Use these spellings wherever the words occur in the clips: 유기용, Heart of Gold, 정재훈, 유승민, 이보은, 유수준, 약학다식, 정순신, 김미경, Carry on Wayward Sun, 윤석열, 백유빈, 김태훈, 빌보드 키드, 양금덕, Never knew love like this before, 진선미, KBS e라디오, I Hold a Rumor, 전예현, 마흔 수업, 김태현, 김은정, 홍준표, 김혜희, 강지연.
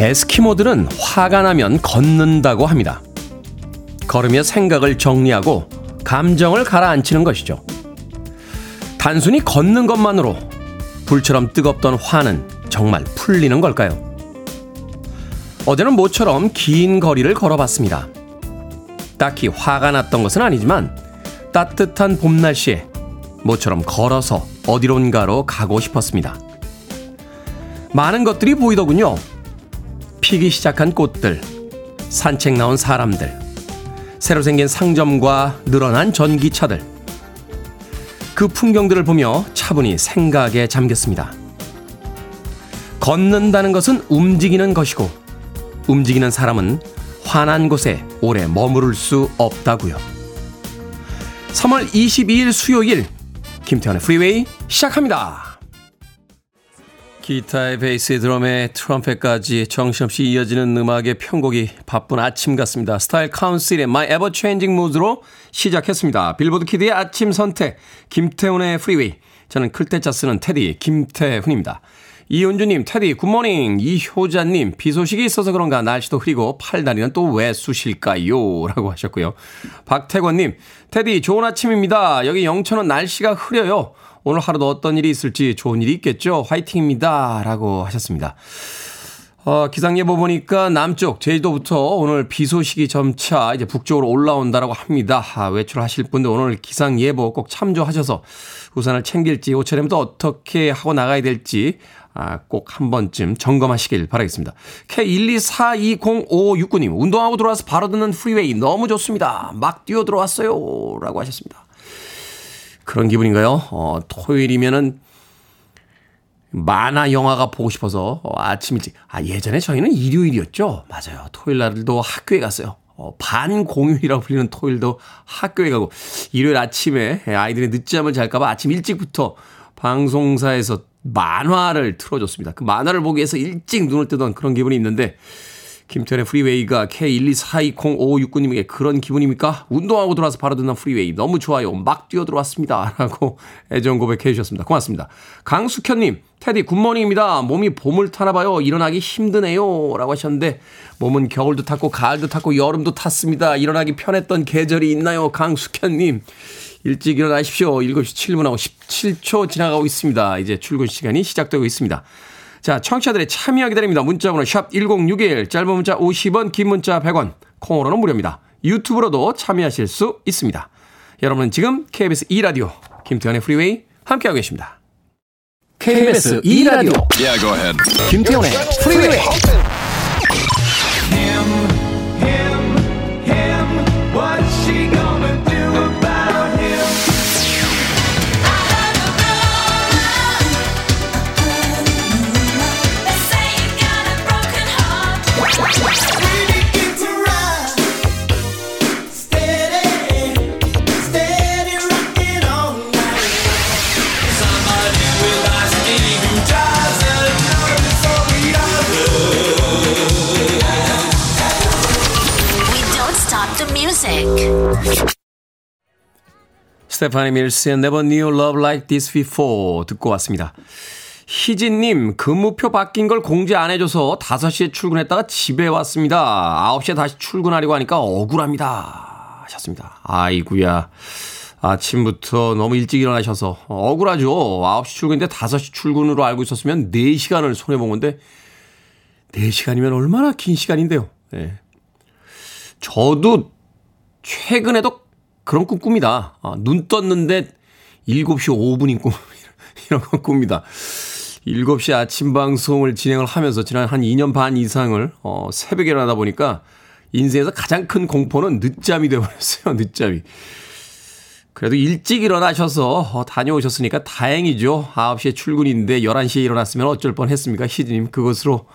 에스키모들은 화가 나면 걷는다고 합니다. 걸으며 생각을 정리하고 감정을 가라앉히는 것이죠. 단순히 걷는 것만으로 불처럼 뜨겁던 화는 정말 풀리는 걸까요? 어제는 모처럼 긴 거리를 걸어봤습니다. 딱히 화가 났던 것은 아니지만 따뜻한 봄 날씨에 모처럼 걸어서 어디론가로 가고 싶었습니다. 많은 것들이 보이더군요. 피기 시작한 꽃들, 산책 나온 사람들, 새로 생긴 상점과 늘어난 전기차들. 그 풍경들을 보며 차분히 생각에 잠겼습니다. 걷는다는 것은 움직이는 것이고 움직이는 사람은 환한 곳에 오래 머무를 수 없다고요. 3월 22일 수요일 김태현의 프리웨이 시작합니다. 기타의 베이스의 드럼에 트럼펫까지 정신없이 이어지는 음악의 편곡이 바쁜 아침 같습니다. 스타일 카운슬의 My Ever Changing Mood로 시작했습니다. 빌보드 키드의 아침 선택, 김태훈의 프리웨이. 저는 클 때 짜 쓰는 테디 김태훈입니다. 이은주님, 테디 굿모닝. 이효자님, 비 소식이 있어서 그런가 날씨도 흐리고 팔다리는 또 왜 쑤실까요? 라고 하셨고요. 박태권님, 테디 좋은 아침입니다. 여기 영천은 날씨가 흐려요. 오늘 하루도 어떤 일이 있을지 좋은 일이 있겠죠. 화이팅입니다. 라고 하셨습니다. 기상예보 보니까 남쪽 제주도부터 오늘 비 소식이 점차 이제 북쪽으로 올라온다라고 합니다. 외출하실 분들 오늘 기상예보 꼭 참조하셔서 우산을 챙길지 옷차림도 어떻게 하고 나가야 될지 꼭 한 번쯤 점검하시길 바라겠습니다. K124205569님 운동하고 들어와서 바로 듣는 프리웨이 너무 좋습니다. 막 뛰어 들어왔어요. 라고 하셨습니다. 그런 기분인가요? 토요일이면은 만화 영화가 보고 싶어서 아침 일찍. 예전에 저희는 일요일이었죠. 맞아요. 토요일 날도 학교에 갔어요. 반공휴일이라고 불리는 토요일도 학교에 가고 일요일 아침에 아이들이 늦잠을 잘까 봐 아침 일찍부터 방송사에서 만화를 틀어줬습니다. 그 만화를 보기 위해서 일찍 눈을 뜨던 그런 기분이 있는데 김태현의 프리웨이가 K124205569님에게 그런 기분입니까? 운동하고 들어와서 바로 듣는 프리웨이 너무 좋아요. 막 뛰어들어왔습니다. 라고 애정 고백해 주셨습니다. 고맙습니다. 강숙현님, 테디 굿모닝입니다. 몸이 봄을 타나 봐요. 일어나기 힘드네요. 라고 하셨는데 몸은 겨울도 탔고 가을도 탔고 여름도 탔습니다. 일어나기 편했던 계절이 있나요? 강숙현님, 일찍 일어나십시오. 7시 7분하고 17초 지나가고 있습니다. 이제 출근 시간이 시작되고 있습니다. 자, 청취자들의 참여 기다립니다. 문자번호 샵 1061, 짧은 문자 50원, 긴 문자 100원, 콩으로는 무료입니다. 유튜브로도 참여하실 수 있습니다. 여러분은 지금 KBS e라디오 김태현의 프리웨이 함께하고 계십니다. KBS e라디오 김태현의 프리웨이. 스테파니 밀스의 Never knew love like this before 듣고 왔습니다. 희진님, 근무표 바뀐 걸 공지 안 해줘서 5시에 출근했다가 집에 왔습니다. 9시에 다시 출근하려고 하니까 억울합니다. 하셨습니다. 아이고야, 아침부터 너무 일찍 일어나셔서 억울하죠. 9시 출근인데 5시 출근으로 알고 있었으면 4시간을 손해본 건데 4시간이면 얼마나 긴 시간인데요. 네. 저도 최근에도 그런 꿈 꿉니다. 눈 떴는데 7시 5분인 꿈, 이런 건 꿉니다. 7시 아침 방송을 진행을 하면서 지난 한 2년 반 이상을 새벽에 일어나다 보니까 인생에서 가장 큰 공포는 늦잠이 되어버렸어요. 늦잠이. 그래도 일찍 일어나셔서 다녀오셨으니까 다행이죠. 9시에 출근인데 11시에 일어났으면 어쩔 뻔했습니까? 희진님, 그것으로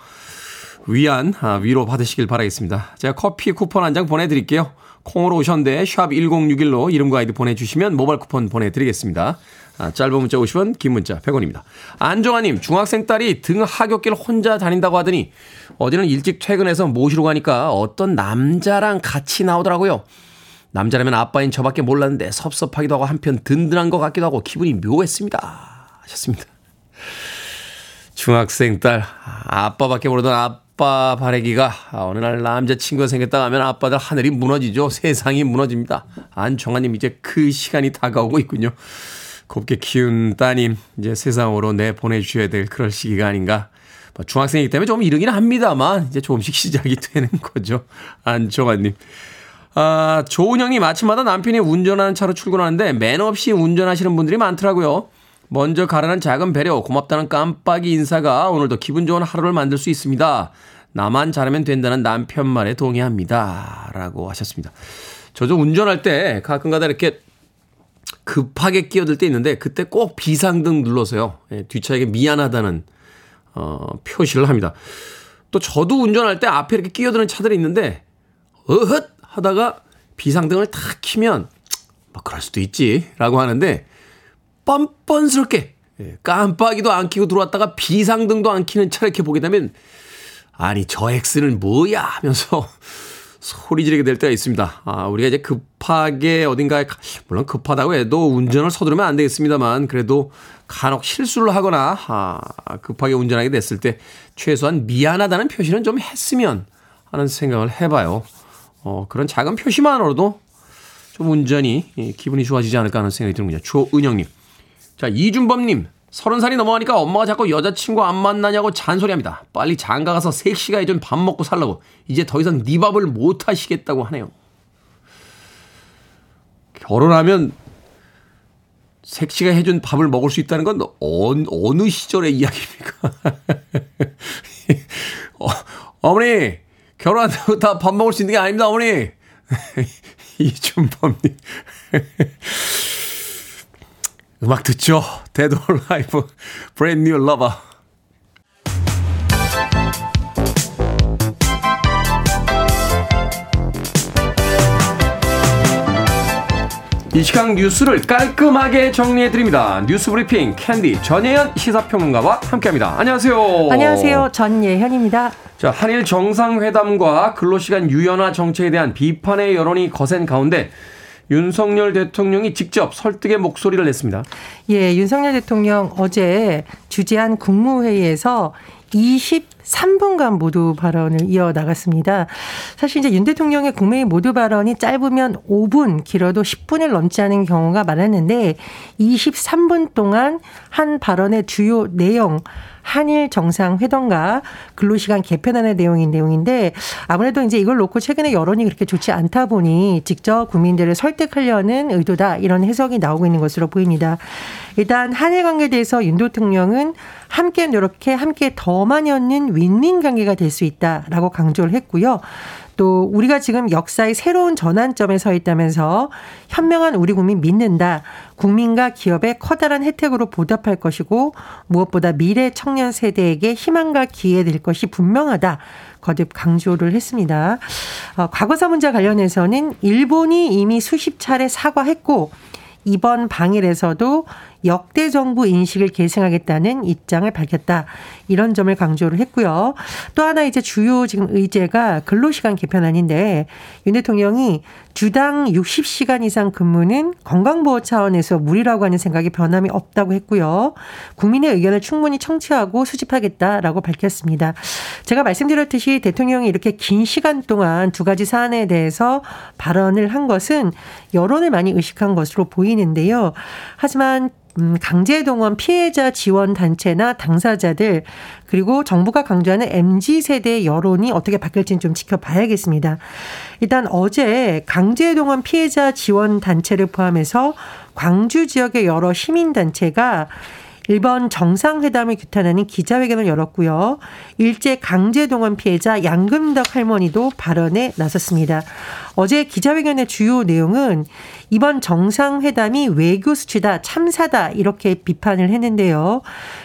위로 받으시길 바라겠습니다. 제가 커피 쿠폰 한 장 보내드릴게요. 콩으로 오셨는데 샵 1061로 이름과 아이디 보내주시면 모바일 쿠폰 보내드리겠습니다. 짧은 문자 50원, 긴 문자 100원입니다. 안정아님, 중학생 딸이 등 하굣길 혼자 다닌다고 하더니 어제는 일찍 퇴근해서 모시러 가니까 어떤 남자랑 같이 나오더라고요. 남자라면 아빠인 저밖에 몰랐는데 섭섭하기도 하고 한편 든든한 것 같기도 하고 기분이 묘했습니다. 하셨습니다. 중학생 딸, 아빠밖에 모르던 아빠 바래기가 어느 날 남자친구가 생겼다 하면 아빠들 하늘이 무너지죠. 세상이 무너집니다. 안정환님, 이제 그 시간이 다가오고 있군요. 곱게 키운 따님, 이제 세상으로 내보내주셔야 될 그럴 시기가 아닌가. 중학생이기 때문에 조금 이르긴 합니다만 이제 조금씩 시작이 되는 거죠. 안정환님. 아, 조은영님, 아침마다 남편이 운전하는 차로 출근하는데 매너 없이 운전하시는 분들이 많더라고요. 먼저 가라는 작은 배려, 고맙다는 깜빡이 인사가 오늘도 기분 좋은 하루를 만들 수 있습니다. 나만 잘하면 된다는 남편 말에 동의합니다. 라고 하셨습니다. 저도 운전할 때 가끔가다 이렇게 급하게 끼어들 때 있는데 그때 꼭 비상등 눌러서요. 뒷차에게 미안하다는 표시를 합니다. 또 저도 운전할 때 앞에 이렇게 끼어드는 차들이 있는데 어헛 하다가 비상등을 탁 키면 뭐 그럴 수도 있지 라고 하는데 뻔뻔스럽게 깜빡이도 안 켜고 들어왔다가 비상등도 안 켜는 차를 이렇게 보게 되면 아니 저 X는 뭐야 하면서 소리 지르게 될 때가 있습니다. 아, 우리가 이제 급하게 어딘가에 물론 급하다고 해도 운전을 서두르면 안 되겠습니다만 그래도 간혹 실수를 하거나 급하게 운전하게 됐을 때 최소한 미안하다는 표시는 좀 했으면 하는 생각을 해봐요. 그런 작은 표시만으로도 좀 운전이 기분이 좋아지지 않을까 하는 생각이 드는군요. 조은영님. 자, 이준범님. 30살이 넘어가니까 엄마가 자꾸 여자친구 안 만나냐고 잔소리합니다. 빨리 장가가서 섹시가 해준 밥 먹고 살라고. 이제 더 이상 네 밥을 못 하시겠다고 하네요. 결혼하면 섹시가 해준 밥을 먹을 수 있다는 건 어느 시절의 이야기입니까? 어머니, 결혼한다고 다 밥 먹을 수 있는 게 아닙니다, 어머니. 이준범님. 음악 듣죠. Dead or Alive, Brand New Lover. 이 시간 뉴스를 깔끔하게 정리해드립니다. 뉴스 브리핑 캔디 전예현 시사평론가와 함께합니다. 안녕하세요. 안녕하세요. 전예현입니다. 자, 한일 정상회담과 근로시간 유연화 정책에 대한 비판의 여론이 거센 가운데 윤석열 대통령이 직접 설득의 목소리를 냈습니다. 예, 윤석열 대통령 어제 주재한 국무회의에서 23분간 모두 발언을 이어나갔습니다. 사실 이제 윤 대통령의 국무회의 모두 발언이 짧으면 5분, 길어도 10분을 넘지 않은 경우가 많았는데 23분 동안 한 발언의 주요 내용, 한일 정상회담과 근로시간 개편안의 내용인데 아무래도 이제 이걸 놓고 최근에 여론이 그렇게 좋지 않다 보니 직접 국민들을 설득하려는 의도다 이런 해석이 나오고 있는 것으로 보입니다. 일단 한일 관계에 대해서 윤 대통령은 함께 노력해 함께 더 많이 얻는 윈윈 관계가 될 수 있다라고 강조를 했고요. 또 우리가 지금 역사의 새로운 전환점에 서 있다면서 현명한 우리 국민 믿는다. 국민과 기업에 커다란 혜택으로 보답할 것이고 무엇보다 미래 청년 세대에게 희망과 기회 될 것이 분명하다. 거듭 강조를 했습니다. 과거사 문제 관련해서는 일본이 이미 수십 차례 사과했고 이번 방일에서도 역대 정부 인식을 계승하겠다는 입장을 밝혔다. 이런 점을 강조를 했고요. 또 하나 이제 주요 지금 의제가 근로시간 개편안인데 윤 대통령이 주당 60시간 이상 근무는 건강보호 차원에서 무리라고 하는 생각이 변함이 없다고 했고요. 국민의 의견을 충분히 청취하고 수집하겠다라고 밝혔습니다. 제가 말씀드렸듯이 대통령이 이렇게 긴 시간 동안 두 가지 사안에 대해서 발언을 한 것은 여론을 많이 의식한 것으로 보이는데요. 하지만 강제동원 피해자 지원 단체나 당사자들 그리고 정부가 강조하는 MZ세대의 여론이 어떻게 바뀔지는 좀 지켜봐야겠습니다. 일단 어제 강제동원 피해자 지원 단체를 포함해서 광주 지역의 여러 시민단체가 일본 정상회담을 규탄하는 기자회견을 열었고요. 일제 강제동원 피해자 양금덕 할머니도 발언에 나섰습니다. 어제 기자회견의 주요 내용은 이번 정상회담이 외교 수치다, 참사다 이렇게 비판을 했는데요.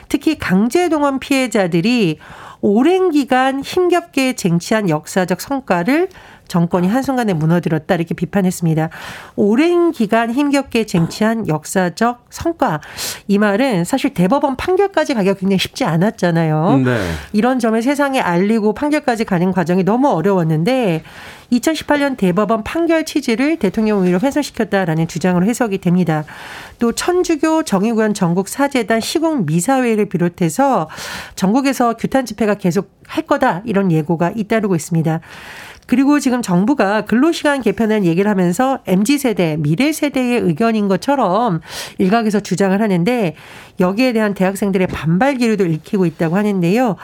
특히 강제동원 피해자들이 오랜 기간 힘겹게 쟁취한 역사적 성과를 정권이 한순간에 무너들었다 이렇게 비판했습니다. 오랜 기간 힘겹게 쟁취한 역사적 성과, 이 말은 사실 대법원 판결까지 가기가 굉장히 쉽지 않았잖아요. 네. 이런 점을 세상에 알리고 판결까지 가는 과정이 너무 어려웠는데 2018년 대법원 판결 취지를 대통령 의로 훼손시켰다라는 주장으로 해석이 됩니다. 또 천주교 정의구현 전국사재단 시국미사회를 비롯해서 전국에서 규탄 집회가 계속 할 거다 이런 예고가 잇따르고 있습니다. 그리고 지금 정부가 근로시간 개편을 얘기를 하면서 MZ세대, 미래세대의 의견인 것처럼 일각에서 주장을 하는데 여기에 대한 대학생들의 반발 기류도 읽히고 있다고 하는데요.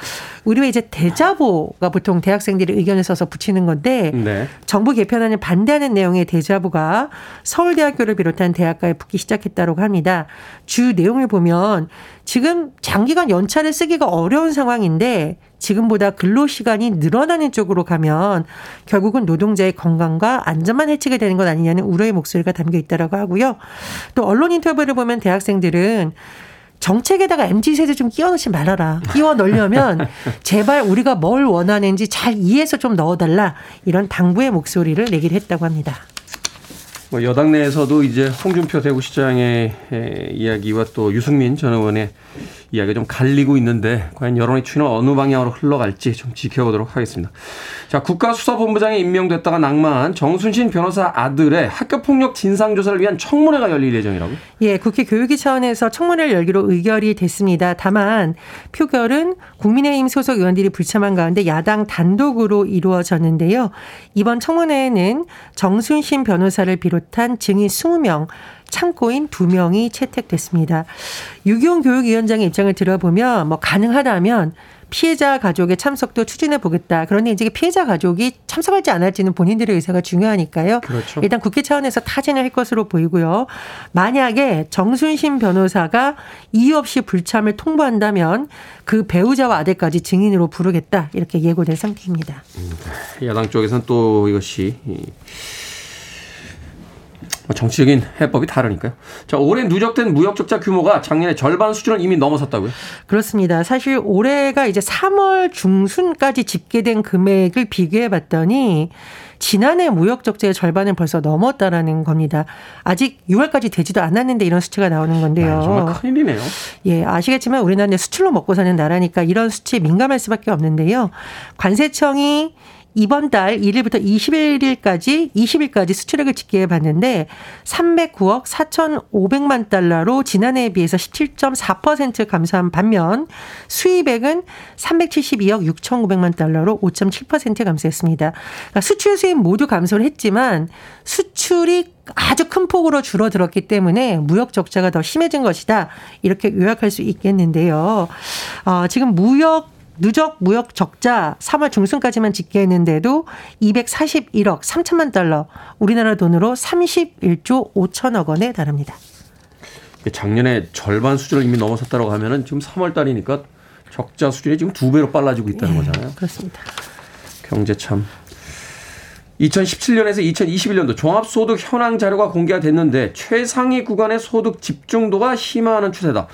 우리가 이제 대자보가 보통 대학생들이 의견을 써서 붙이는 건데 네. 정부 개편안을 반대하는 내용의 대자보가 서울대학교를 비롯한 대학가에 붙기 시작했다고 합니다. 주 내용을 보면 지금 장기간 연차를 쓰기가 어려운 상황인데 지금보다 근로시간이 늘어나는 쪽으로 가면 결국은 노동자의 건강과 안전만 해치게 되는 것 아니냐는 우려의 목소리가 담겨 있다고 하고요. 또 언론 인터뷰를 보면 대학생들은 정책에다가 MZ세대 좀 끼워넣지 말아라. 끼워넣으려면 제발 우리가 뭘 원하는지 잘 이해해서 좀 넣어달라. 이런 당부의 목소리를 내기를 했다고 합니다. 여당 내에서도 이제 홍준표 대구시장의 이야기와 또 유승민 전 의원의 이야기가 좀 갈리고 있는데 과연 여론의 추이는 어느 방향으로 흘러갈지 좀 지켜보도록 하겠습니다. 자, 국가수사본부장에 임명됐다가 낙마한 정순신 변호사 아들의 학교폭력 진상조사를 위한 청문회가 열릴 예정이라고요? 예, 국회 교육위 차원에서 청문회를 열기로 의결이 됐습니다. 다만 표결은 국민의힘 소속 의원들이 불참한 가운데 야당 단독으로 이루어졌는데요. 이번 청문회에는 정순신 변호사를 비롯한 증인 20명, 참고인 2명이 채택됐습니다. 유기용 교육위원장의 입장을 들어보면 가능하다면 피해자 가족의 참석도 추진해 보겠다. 그런데 이제 피해자 가족이 참석할지 안 할지는 본인들의 의사가 중요하니까요. 그렇죠. 일단 국회 차원에서 타진을 할 것으로 보이고요. 만약에 정순신 변호사가 이유 없이 불참을 통보한다면 그 배우자와 아들까지 증인으로 부르겠다. 이렇게 예고된 상태입니다. 야당 쪽에서는 또 이것이... 정치적인 해법이 다르니까요. 자, 올해 누적된 무역적자 규모가 작년에 절반 수준을 이미 넘어섰다고요? 그렇습니다. 사실 올해가 이제 3월 중순까지 집계된 금액을 비교해봤더니 지난해 무역적자의 절반을 벌써 넘었다라는 겁니다. 아직 6월까지 되지도 않았는데 이런 수치가 나오는 건데요. 정말 큰일이네요. 예, 아시겠지만 우리나라는 수출로 먹고 사는 나라니까 이런 수치에 민감할 수밖에 없는데요. 관세청이 이번 달 1일부터 20일까지 수출액을 집계해봤는데 309억 4,500만 달러로 지난해에 비해서 17.4% 감소한 반면 수입액은 372억 6,900만 달러로 5.7% 감소했습니다. 그러니까 수출 수입 모두 감소를 했지만 수출이 아주 큰 폭으로 줄어들었기 때문에 무역 적자가 더 심해진 것이다. 이렇게 요약할 수 있겠는데요. 지금 누적 무역 적자 3월 중순까지만 집계했는데도 241억 3천만 달러, 우리나라 돈으로 31조 5천억 원에 달합니다. 작년에 절반 수준을 이미 넘어섰다고 하면은 지금 3월 달이니까 적자 수준이 지금 2배로 빨라지고 있다는 거잖아요. 그렇습니다. 경제 참. 2017년에서 2021년도 종합소득 현황 자료가 공개가 됐는데 최상위 구간의 소득 집중도가 심화하는 추세다.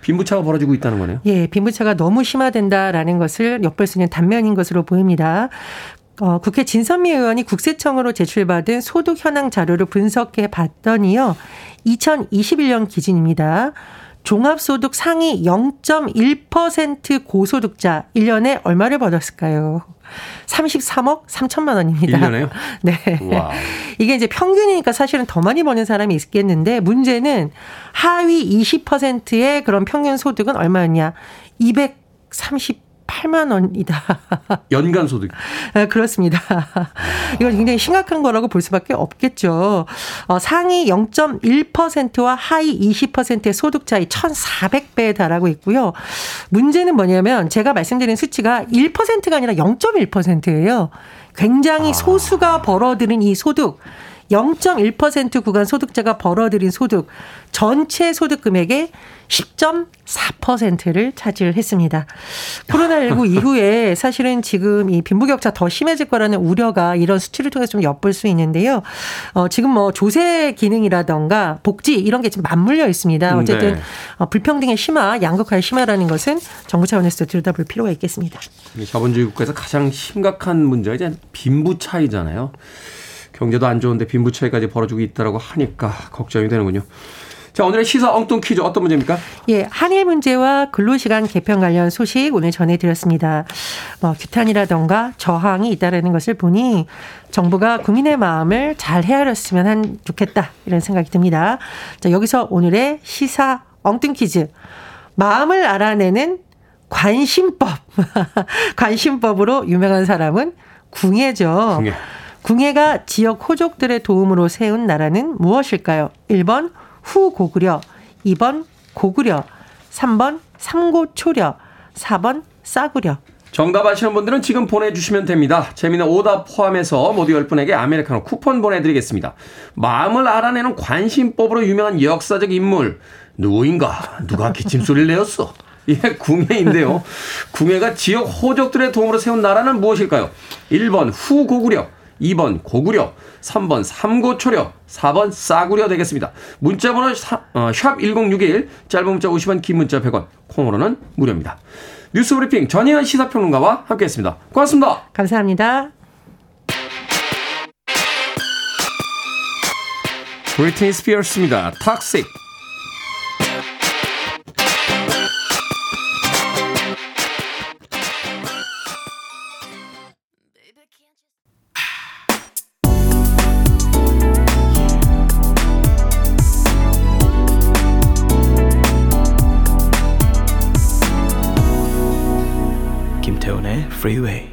빈부차가 벌어지고 있다는 거네요. 예, 빈부차가 너무 심화된다라는 것을 엿볼 수 있는 단면인 것으로 보입니다. 국회 진선미 의원이 국세청으로 제출받은 소득 현황 자료를 분석해 봤더니요. 2021년 기준입니다. 종합소득 상위 0.1% 고소득자 1년에 얼마를 벌었을까요? 33억 3천만 원입니다. 1년에요? 네. 와우. 이게 이제 평균이니까 사실은 더 많이 버는 사람이 있겠는데 문제는 하위 20%의 그런 평균 소득은 얼마였냐? 238만 원이다. 연간 소득. 네, 그렇습니다. 이건 굉장히 심각한 거라고 볼 수밖에 없겠죠. 상위 0.1%와 하위 20%의 소득 차이 1,400배에 달하고 있고요. 문제는 뭐냐면 제가 말씀드린 수치가 1%가 아니라 0.1%예요. 굉장히 소수가 벌어들인 이 소득. 0.1% 구간 소득자가 벌어들인 소득 전체 소득 금액의 10.4%를 차지했습니다. 코로나19 이후에 사실은 지금 이 빈부격차 더 심해질 거라는 우려가 이런 수치를 통해서 좀 엿볼 수 있는데요. 지금 뭐 조세 기능이라던가 복지 이런 게 지금 맞물려 있습니다. 어쨌든 네. 불평등의 심화, 양극화의 심화라는 것은 정부 차원에서도 들여다볼 필요가 있겠습니다. 자본주의 국가에서 가장 심각한 문제가 이제 빈부 차이잖아요. 경제도 안 좋은데 빈부 차이까지 벌어지고 있다고 하니까 걱정이 되는군요. 자, 오늘의 시사 엉뚱 퀴즈 어떤 문제입니까? 예, 한일 문제와 근로시간 개편 관련 소식 오늘 전해드렸습니다. 뭐 규탄이라던가 저항이 있다라는 것을 보니 정부가 국민의 마음을 잘 헤아렸으면 한 좋겠다 이런 생각이 듭니다. 자, 여기서 오늘의 시사 엉뚱 퀴즈. 마음을 알아내는 관심법. 관심법으로 유명한 사람은 궁예죠. 궁예가 지역 호족들의 도움으로 세운 나라는 무엇일까요? 1번 후고구려, 2번 고구려, 3번 삼고초려, 4번 싸구려. 정답 아시는 분들은 지금 보내주시면 됩니다. 재미있는 오답 포함해서 모두 10분에게 아메리카노 쿠폰 보내드리겠습니다. 마음을 알아내는 관심법으로 유명한 역사적 인물. 누구인가? 누가 기침소리를 내었어? 예, 궁예인데요. 궁예가 지역 호족들의 도움으로 세운 나라는 무엇일까요? 1번 후고구려, 2번 고구려, 3번 삼고초려, 4번 싸구려 되겠습니다. 문자번호 샵1061, 짧은 문자 50원, 긴 문자 100원, 콩으로는 무료입니다. 뉴스브리핑 전희연 시사평론가와 함께했습니다. 고맙습니다. 감사합니다. 브리트니 스피어스입니다. 톡식. Freeway.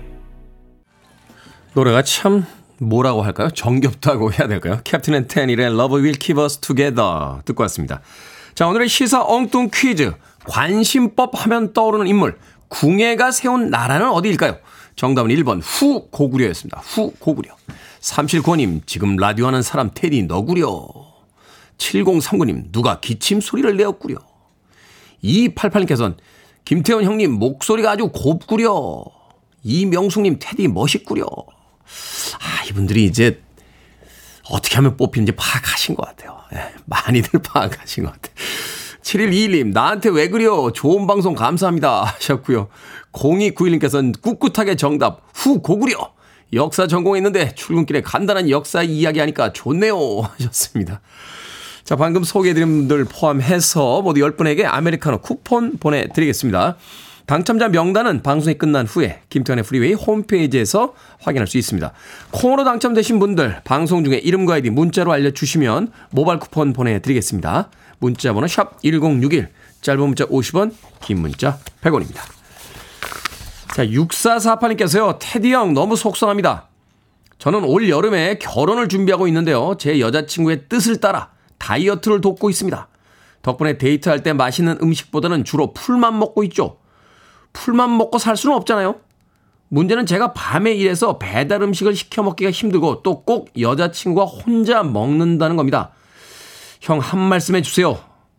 노래가 참 뭐라고 할까요? 정겹다고 해야 될까요? 캡틴 앤 테닐의 Love Will Keep Us Together 듣고 왔습니다. 자, 오늘의 시사 엉뚱 퀴즈. 관심법 하면 떠오르는 인물. 궁예가 세운 나라는 어디일까요? 정답은 1번 후고구려였습니다. 후고구려. 3795님 지금 라디오 하는 사람 테디 너구려. 7039님 누가 기침 소리를 내었구려. 2288님께서는 김태훈 형님 목소리가 아주 곱구려. 이명숙님 테디 멋있구려. 아, 이분들이 이제 어떻게 하면 뽑히는지 파악하신 것 같아요. 예, 많이들 파악하신 것 같아요. 7121님 나한테 왜 그려. 좋은 방송 감사합니다 하셨고요. 0291님께서는 꿋꿋하게 정답 후고구려. 역사 전공했는데 출근길에 간단한 역사 이야기하니까 좋네요 하셨습니다. 자, 방금 소개해드린 분들 포함해서 모두 10분에게 아메리카노 쿠폰 보내드리겠습니다. 당첨자 명단은 방송이 끝난 후에 김태현의 프리웨이 홈페이지에서 확인할 수 있습니다. 콩으로 당첨되신 분들 방송 중에 이름과 아이디 문자로 알려주시면 모바일 쿠폰 보내드리겠습니다. 문자번호 샵 1061, 짧은 문자 50원, 긴 문자 100원입니다. 자, 6448님께서요. 테디 형 너무 속상합니다. 저는 올 여름에 결혼을 준비하고 있는데요. 제 여자친구의 뜻을 따라 다이어트를 돕고 있습니다. 덕분에 데이트할 때 맛있는 음식보다는 주로 풀만 먹고 있죠. 풀만 먹고 살 수는 없잖아요. 문제는 제가 밤에 일해서 배달 음식을 시켜 먹기가 힘들고 또 꼭 여자친구가 혼자 먹는다는 겁니다. 형 한 말씀 해주세요.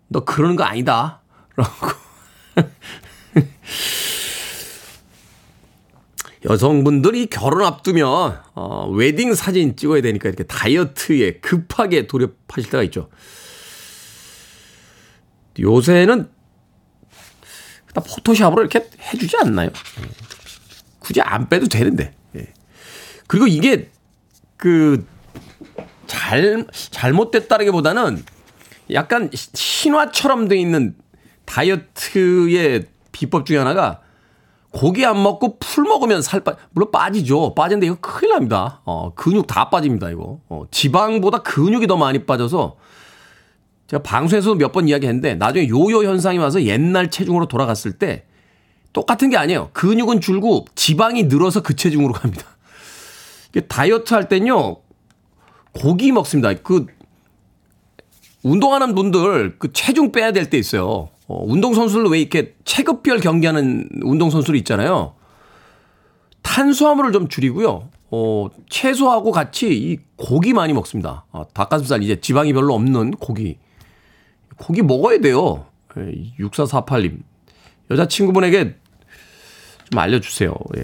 너 그러는 거 아니다. 라고. 여성분들이 결혼 앞두면 웨딩 사진 찍어야 되니까 이렇게 다이어트에 급하게 돌입하실 때가 있죠. 요새는 포토샵으로 이렇게 해주지 않나요? 굳이 안 빼도 되는데. 그리고 이게 그 잘못됐다라기보다는 약간 신화처럼 돼 있는 다이어트의 비법 중에 하나가 고기 안 먹고 풀 먹으면 살 물론 빠지죠. 빠지는데 이거 큰일 납니다. 근육 다 빠집니다, 이거. 지방보다 근육이 더 많이 빠져서 제가 방송에서도 몇 번 이야기했는데 나중에 요요 현상이 와서 옛날 체중으로 돌아갔을 때 똑같은 게 아니에요. 근육은 줄고 지방이 늘어서 그 체중으로 갑니다. 다이어트 할 땐요. 고기 먹습니다. 그 운동하는 분들 그 체중 빼야 될 때 있어요. 운동선수들로 왜 이렇게 체급별 경기하는 운동선수들 있잖아요. 탄수화물을 좀 줄이고요. 채소하고 같이 이 고기 많이 먹습니다. 닭가슴살 이제 지방이 별로 없는 고기 먹어야 돼요. 6448님 여자친구분에게 좀 알려주세요. 예.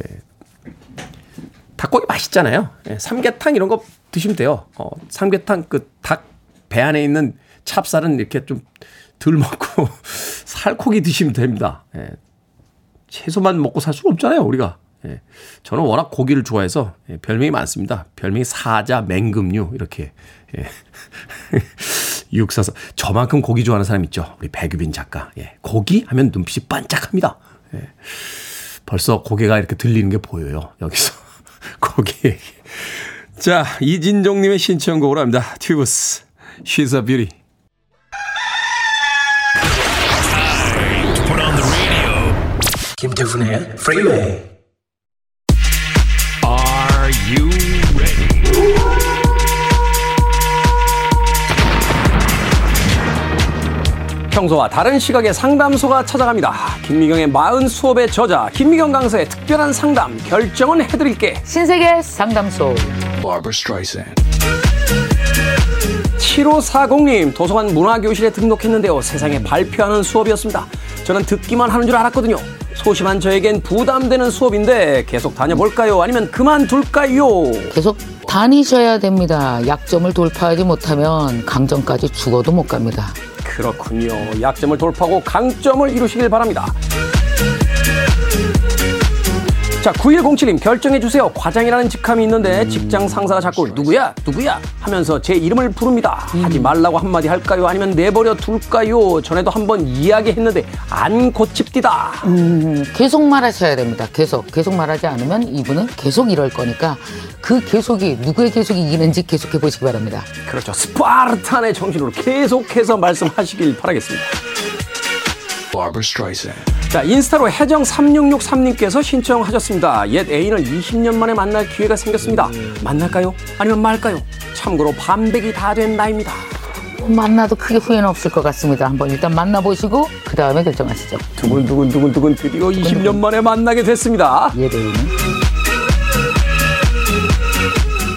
닭고기 맛있잖아요. 예, 삼계탕 이런 거 드시면 돼요. 삼계탕 그 닭 배 안에 있는 찹쌀은 이렇게 좀 덜 먹고 살코기 드시면 됩니다. 예. 채소만 먹고 살 수는 없잖아요, 우리가. 예. 저는 워낙 고기를 좋아해서 별명이 많습니다. 별명이 사자, 맹금류 이렇게. 예. 644 저만큼 고기 좋아하는 사람 있죠. 우리 백유빈 작가. 예. 고기 하면 눈빛이 반짝합니다. 예. 벌써 고개가 이렇게 들리는 게 보여요. 여기서 고개. 자, 이진종님의 신청곡으로 합니다. 튜브스, She's a Beauty. 김태훈의 프리웨이. Are you ready? 평소와 다른 시각의 상담소가 찾아갑니다. 김미경의 마흔 수업의 저자 김미경 강사의 특별한 상담 결정은 해드릴게. 신세계 상담소. 7540님 도서관 문화교실에 등록했는데요. 세상에 발표하는 수업이었습니다. 저는 듣기만 하는 줄 알았거든요. 소심한 저에겐 부담되는 수업인데 계속 다녀볼까요? 아니면 그만둘까요? 계속 다니셔야 됩니다. 약점을 돌파하지 못하면 강점까지 죽어도 못 갑니다. 그렇군요. 약점을 돌파하고 강점을 이루시길 바랍니다. 자, 9107님 결정해주세요. 과장이라는 직함이 있는데 직장 상사가 자꾸 누구야 하면서 제 이름을 부릅니다. 하지 말라고 한마디 할까요? 아니면 내버려 둘까요? 전에도 한번 이야기했는데 안 고칩디다. 계속 말하셔야 됩니다. 계속 말하지 않으면 이분은 계속 이럴 거니까 그 계속이 누구의 계속이 이기는지 계속해 보시기 바랍니다. 그렇죠. 스파르탄의 정신으로 계속해서 말씀하시길 바라겠습니다. 자, 인스타로 해정3663님께서 신청하셨습니다. 옛 애인을 20년 만에 만날 기회가 생겼습니다. 만날까요? 아니면 말까요? 참고로 반백이 다 된 나이입니다. 만나도 크게 후회는 없을 것 같습니다. 한번 일단 만나보시고 그 다음에 결정하시죠. 두근두근 드디어 20년 만에 만나게 됐습니다. 옛 애인.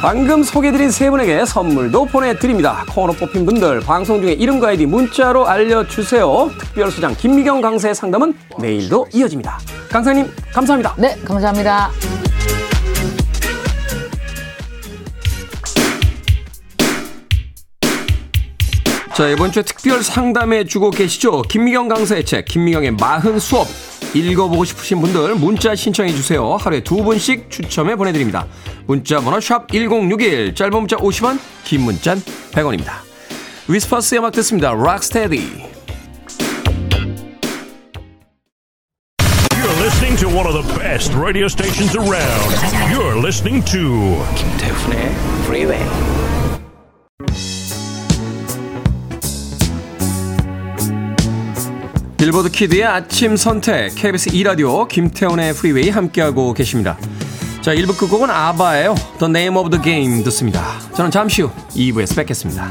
방금 소개해드린 세 분에게 선물도 보내드립니다. 콩으로 뽑힌 분들 방송 중에 이름과 아이디 문자로 알려주세요. 특별수장 김미경 강사의 상담은 내일도 이어집니다. 강사님 감사합니다. 네, 감사합니다. 자, 이번 주에 특별 상담해 주고 계시죠. 김미경 강사의 책 김미경의 마흔 수업 읽어보고 싶으신 분들 문자 신청해 주세요. 하루에 2분씩 추첨해 보내드립니다. 문자 번호 샵 1061 짧은 문자 50원 긴 문자 100원입니다. 위스퍼스의 음악 듣습니다. 락스테디. You're listening to one of the best radio stations around. You're listening to 김태훈의 Freeway. 빌보드 키드의 아침 선택 KBS e라디오 김태훈의 프리웨이 함께하고 계십니다. 자, 1부 끝곡은 아바예요. The Name of the Game 듣습니다. 저는 잠시 후 2부에서 뵙겠습니다.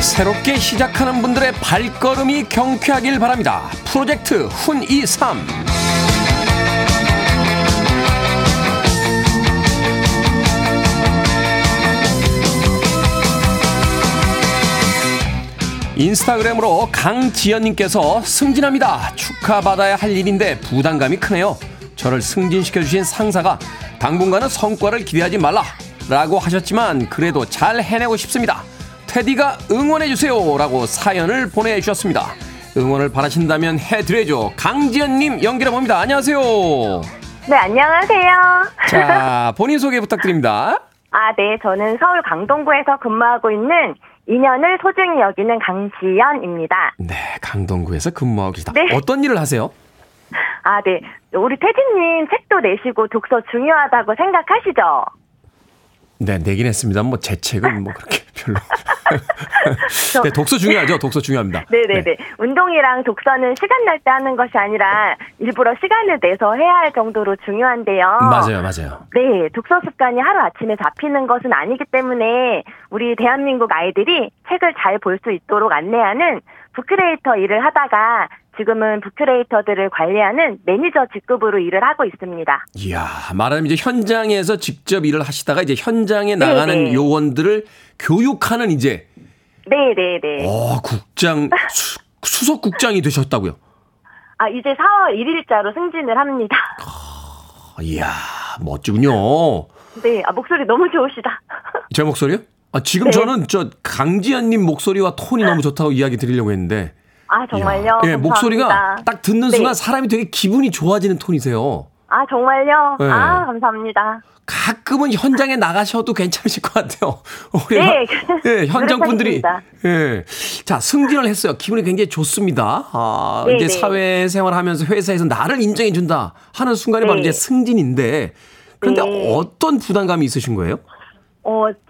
새롭게 시작하는 분들의 발걸음이 경쾌하길 바랍니다. 프로젝트 훈23 인스타그램으로 강지연님께서 승진합니다. 축하받아야 할 일인데 부담감이 크네요. 저를 승진시켜주신 상사가 당분간은 성과를 기대하지 말라 라고 하셨지만 그래도 잘 해내고 싶습니다. 테디가 응원해주세요 라고 사연을 보내주셨습니다. 응원을 바라신다면 해드려야죠. 강지연님 연결해봅니다. 안녕하세요. 네, 안녕하세요. 자, 본인 소개 부탁드립니다. 아, 네, 저는 서울 강동구에서 근무하고 있는 인연을 소중히 여기는 강지연입니다. 네, 강동구에서 근무하고 계시다. 네. 어떤 일을 하세요? 아, 네. 우리 태진님 책도 내시고 독서 중요하다고 생각하시죠? 네, 내긴 했습니다. 뭐 제 책은 뭐 그렇게 별로. 네, 독서 중요하죠. 독서 중요합니다. 네네네. 네. 운동이랑 독서는 시간 날 때 하는 것이 아니라 일부러 시간을 내서 해야 할 정도로 중요한데요. 맞아요. 맞아요. 네. 독서 습관이 하루아침에 잡히는 것은 아니기 때문에 우리 대한민국 아이들이 책을 잘 볼 수 있도록 안내하는 북큐레이터 일을 하다가 지금은 북큐레이터들을 관리하는 매니저 직급으로 일을 하고 있습니다. 이야, 말하자면 이제 현장에서 직접 일을 하시다가 이제 현장에 나가는 네네. 요원들을 교육하는 이제 네네네. 어, 국장 수석 국장이 되셨다고요? 아, 이제 4월 1일자로 승진을 합니다. 아, 이야, 멋지군요. 네, 아, 목소리 너무 좋으시다. 제 목소리요? 아, 지금 네. 저는 저 강지연님 목소리와 톤이 너무 좋다고 이야기 드리려고 했는데. 아, 정말요? 예, 네, 목소리가 딱 듣는 순간 네. 사람이 되게 기분이 좋아지는 톤이세요. 아, 정말요? 네. 아, 감사합니다. 가끔은 현장에 나가셔도 괜찮으실 것 같아요. 네. 네, 현장 분들이. 네. 자, 승진을 했어요. 기분이 굉장히 좋습니다. 아, 네, 이제 네. 사회생활 하면서 회사에서 나를 인정해준다 하는 순간이 네. 바로 이제 승진인데. 그런데 네. 어떤 부담감이 있으신 거예요?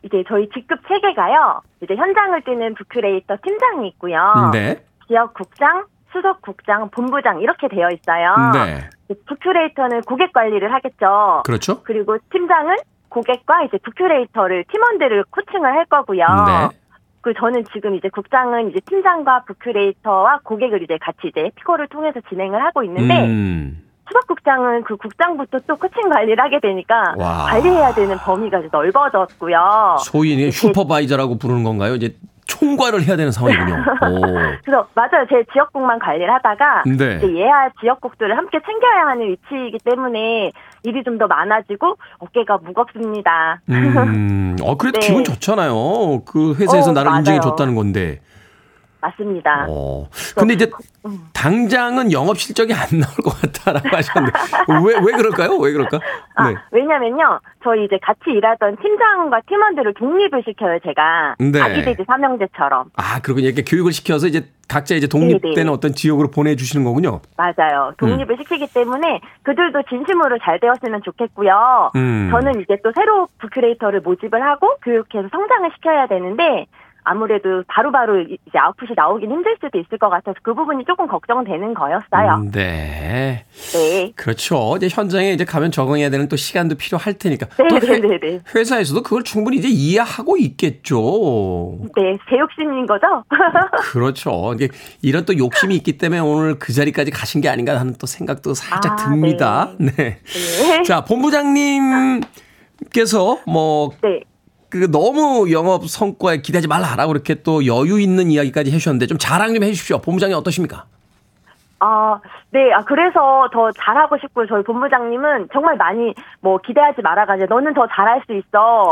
이제 저희 직급 체계가요. 이제 현장을 뛰는 북큐레이터 팀장이 있고요. 네. 지역국장, 수석국장, 본부장 이렇게 되어 있어요. 네. 북큐레이터는 고객 관리를 하겠죠. 그렇죠. 그리고 팀장은 고객과 이제 북큐레이터를 팀원들을 코칭을 할 거고요. 네. 그 저는 지금 이제 국장은 이제 팀장과 북큐레이터와 고객을 이제 같이 이제 피코를 통해서 진행을 하고 있는데 수석국장은 그 국장부터 또 코칭 관리를 하게 되니까 와. 관리해야 되는 범위가 이제 넓어졌고요. 소위 이제 슈퍼바이저라고 부르는 건가요? 이제 총괄을 해야 되는 상황이군요. 오. 그래서 맞아요. 제 지역국만 관리를 하다가 네. 이제 예하 지역국들을 함께 챙겨야 하는 위치이기 때문에 일이 좀 더 많아지고 어깨가 무겁습니다. 그래도 네. 기분 좋잖아요. 그 회사에서 나를 맞아요. 인정해줬다는 건데. 맞습니다. 근데 이제 당장은 영업 실적이 안 나올 것 같다라고 하셨는데 왜 그럴까요? 왜 그럴까? 아, 네. 왜냐면요. 저희 이제 같이 일하던 팀장과 팀원들을 독립을 시켜요, 제가. 네. 자기돼지 삼형제처럼. 아, 그렇군요. 이렇게 교육을 시켜서 이제 각자 이제 독립되는 네네. 어떤 지역으로 보내주시는 거군요. 맞아요. 독립을 시키기 때문에 그들도 진심으로 잘 되었으면 좋겠고요. 저는 이제 또 새로 북큐레이터를 모집을 하고 교육해서 성장을 시켜야 되는데 아무래도 바로바로 이제 아웃풋이 나오긴 힘들 수도 있을 것 같아서 그 부분이 조금 걱정되는 거였어요. 네. 네. 그렇죠. 이제 현장에 이제 가면 적응해야 되는 또 시간도 필요할 테니까. 네네네. 회사에서도 그걸 충분히 이제 이해하고 있겠죠. 네. 제 욕심인 거죠? 그렇죠. 이게 이런 또 욕심이 있기 때문에 오늘 그 자리까지 가신 게 아닌가 하는 또 생각도 살짝 듭니다. 네. 네. 네. 자, 본부장님께서 뭐. 네. 그 너무 영업 성과에 기대하지 말라라고 이렇게 또 여유 있는 이야기까지 해주셨는데 좀 자랑 좀 해주십시오. 본부장님 어떠십니까? 아, 네. 아, 그래서 더 잘하고 싶고요. 저희 본부장님은 정말 많이 뭐 기대하지 말아가지고 너는 더 잘할 수 있어.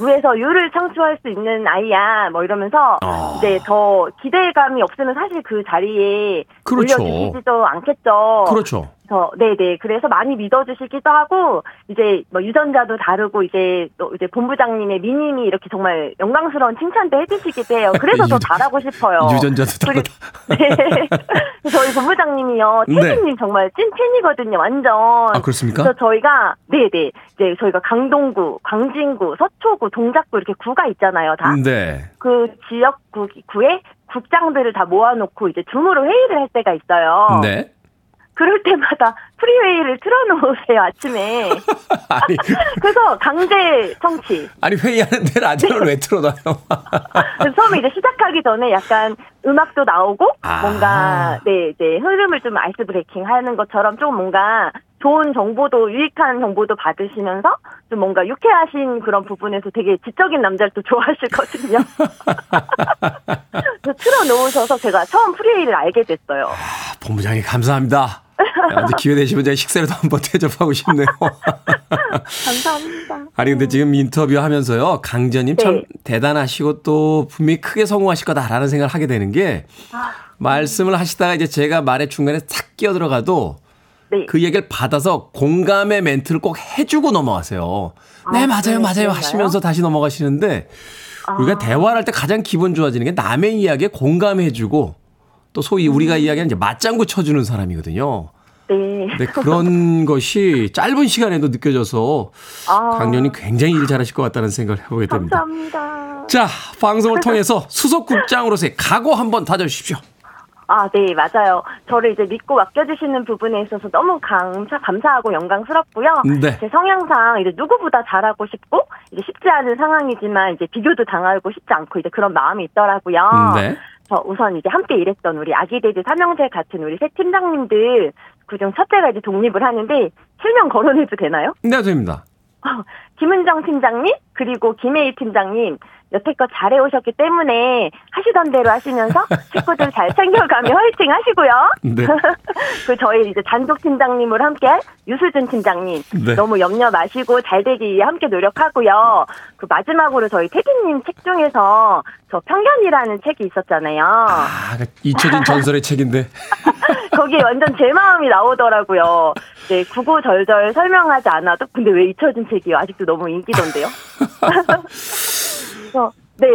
무에서 유를 창출할 수 있는 아이야. 뭐 이러면서 이제 더 기대감이 없으면 사실 그 자리에 그렇죠. 올려주시지도 않겠죠. 그렇죠. 네네. 그래서 많이 믿어주시기도 하고 이제 뭐 유전자도 다르고 이제 또 이제 본부장님의 미님이 이렇게 정말 영광스러운 칭찬도 해주시기도 해요. 그래서 더 잘하고 싶어요. 유전자도 다르다. 네. 저희 본부장님이요. 태진님 네. 정말 찐팬이거든요. 완전. 아, 그렇습니까? 그래서 저희가 네네. 이제 저희가 강동구, 광진구, 서초구, 동작구 이렇게 구가 있잖아요. 다. 네. 그 지역구 구에 국장들을 다 모아놓고 이제 줌으로 회의를 할 때가 있어요. 네. 그럴 때마다 프리웨이를 틀어놓으세요, 아침에. 아니. 그래서 강제 청취. 아니, 회의하는 데는 아침을 왜 틀어놔요? 그래서 처음에 이제 시작하기 전에 약간 음악도 나오고, 뭔가, 네, 이제 흐름을 좀 아이스 브레이킹 하는 것처럼 좀 뭔가 좋은 정보도, 유익한 정보도 받으시면서 좀 뭔가 유쾌하신 그런 부분에서 되게 지적인 남자를 또 좋아하시거든요. 그래서 틀어놓으셔서 제가 처음 프리웨이를 알게 됐어요. 아, 본부장님 감사합니다. 기회 되시면 제가 식사라도 한번 대접하고 싶네요. 감사합니다. 아니 근데 지금 인터뷰하면서요 강지연님 네. 참 대단하시고 또 분명히 크게 성공하실 거다라는 생각을 하게 되는 게 말씀을 하시다가 이제 제가 말의 중간에 탁 끼어들어가도 네. 그 얘기를 받아서 공감의 멘트를 꼭 해주고 넘어가세요. 아, 네, 맞아요, 맞아요 하시면서 다시 넘어가시는데 우리가 대화를 할 때 가장 기분 좋아지는 게 남의 이야기에 공감해주고 또 소위 우리가 이야기하는 이제 맞장구 쳐주는 사람이거든요. 네. 근데 그런 것이 짧은 시간에도 느껴져서 강연이 굉장히 일 잘하실 것 같다는 생각을 해보게 됩니다. 감사합니다. 자, 방송을 통해서 수석국장으로서의 각오 한번 다져주십시오. 아, 네, 맞아요. 저를 이제 믿고 맡겨주시는 부분에 있어서 너무 감사하고 영광스럽고요. 네. 제 성향상 이제 누구보다 잘하고 싶고, 이제 쉽지 않은 상황이지만 이제 비교도 당하고 싶지 않고 이제 그런 마음이 있더라고요. 네. 우선 이제 함께 일했던 우리 아기 돼지 삼형제 같은 우리 세 팀장님들, 그중 첫째가 이제 독립을 하는데, 실명 거론해도 되나요? 네, 됩니다. 김은정 팀장님, 그리고 김혜희 팀장님, 여태껏 잘해오셨기 때문에 하시던 대로 하시면서 식구들 잘 챙겨가며 화이팅 하시고요. 네. 그 저희 이제 단독 팀장님으로 함께할 유수준 팀장님. 네. 너무 염려 마시고 잘 되기 위해 함께 노력하고요. 그 마지막으로 저희 태기님 책 중에서 저 편견이라는 책이 있었잖아요. 아, 잊혀진 전설의 책인데. 거기 완전 제 마음이 나오더라고요. 네, 구구절절 설명하지 않아도 근데 왜 잊혀진 책이요? 아직도 너무 인기던데요. 네.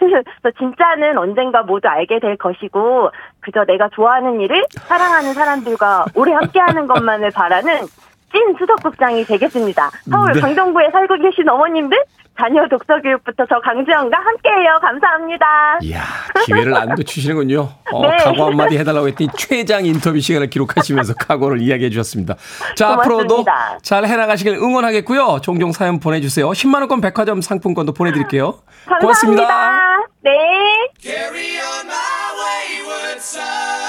그래서 진짜는 언젠가 모두 알게 될 것이고 그저 내가 좋아하는 일을 사랑하는 사람들과 오래 함께하는 것만을 바라는 찐 수석국장이 되겠습니다. 서울 네. 강동구에 살고 계신 어머님들 자녀 독서교육부터 저 강지연과 함께해요. 감사합니다. 이야, 기회를 안 놓치시는군요. 네. 각오 한마디 해달라고 했더니 최장 인터뷰 시간을 기록하시면서 각오를 이야기해 주셨습니다. 자, 고맙습니다. 앞으로도 잘 해나가시길 응원하겠고요. 종종 사연 보내주세요. 10만원권 백화점 상품권도 보내드릴게요. 고맙습니다. 감사합니다. 네.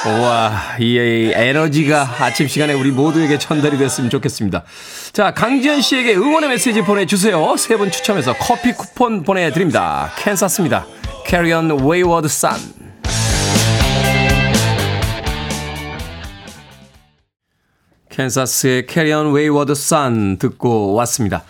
우와, 이 에너지가 아침 시간에 우리 모두에게 전달이 됐으면 좋겠습니다. 자, 강지연 씨에게 응원의 메시지 보내주세요. 세 분 추첨해서 커피 쿠폰 보내드립니다. 캔사스입니다. Carry on Wayward Sun. 캔사스의 Carry on Wayward Sun 듣고 왔습니다.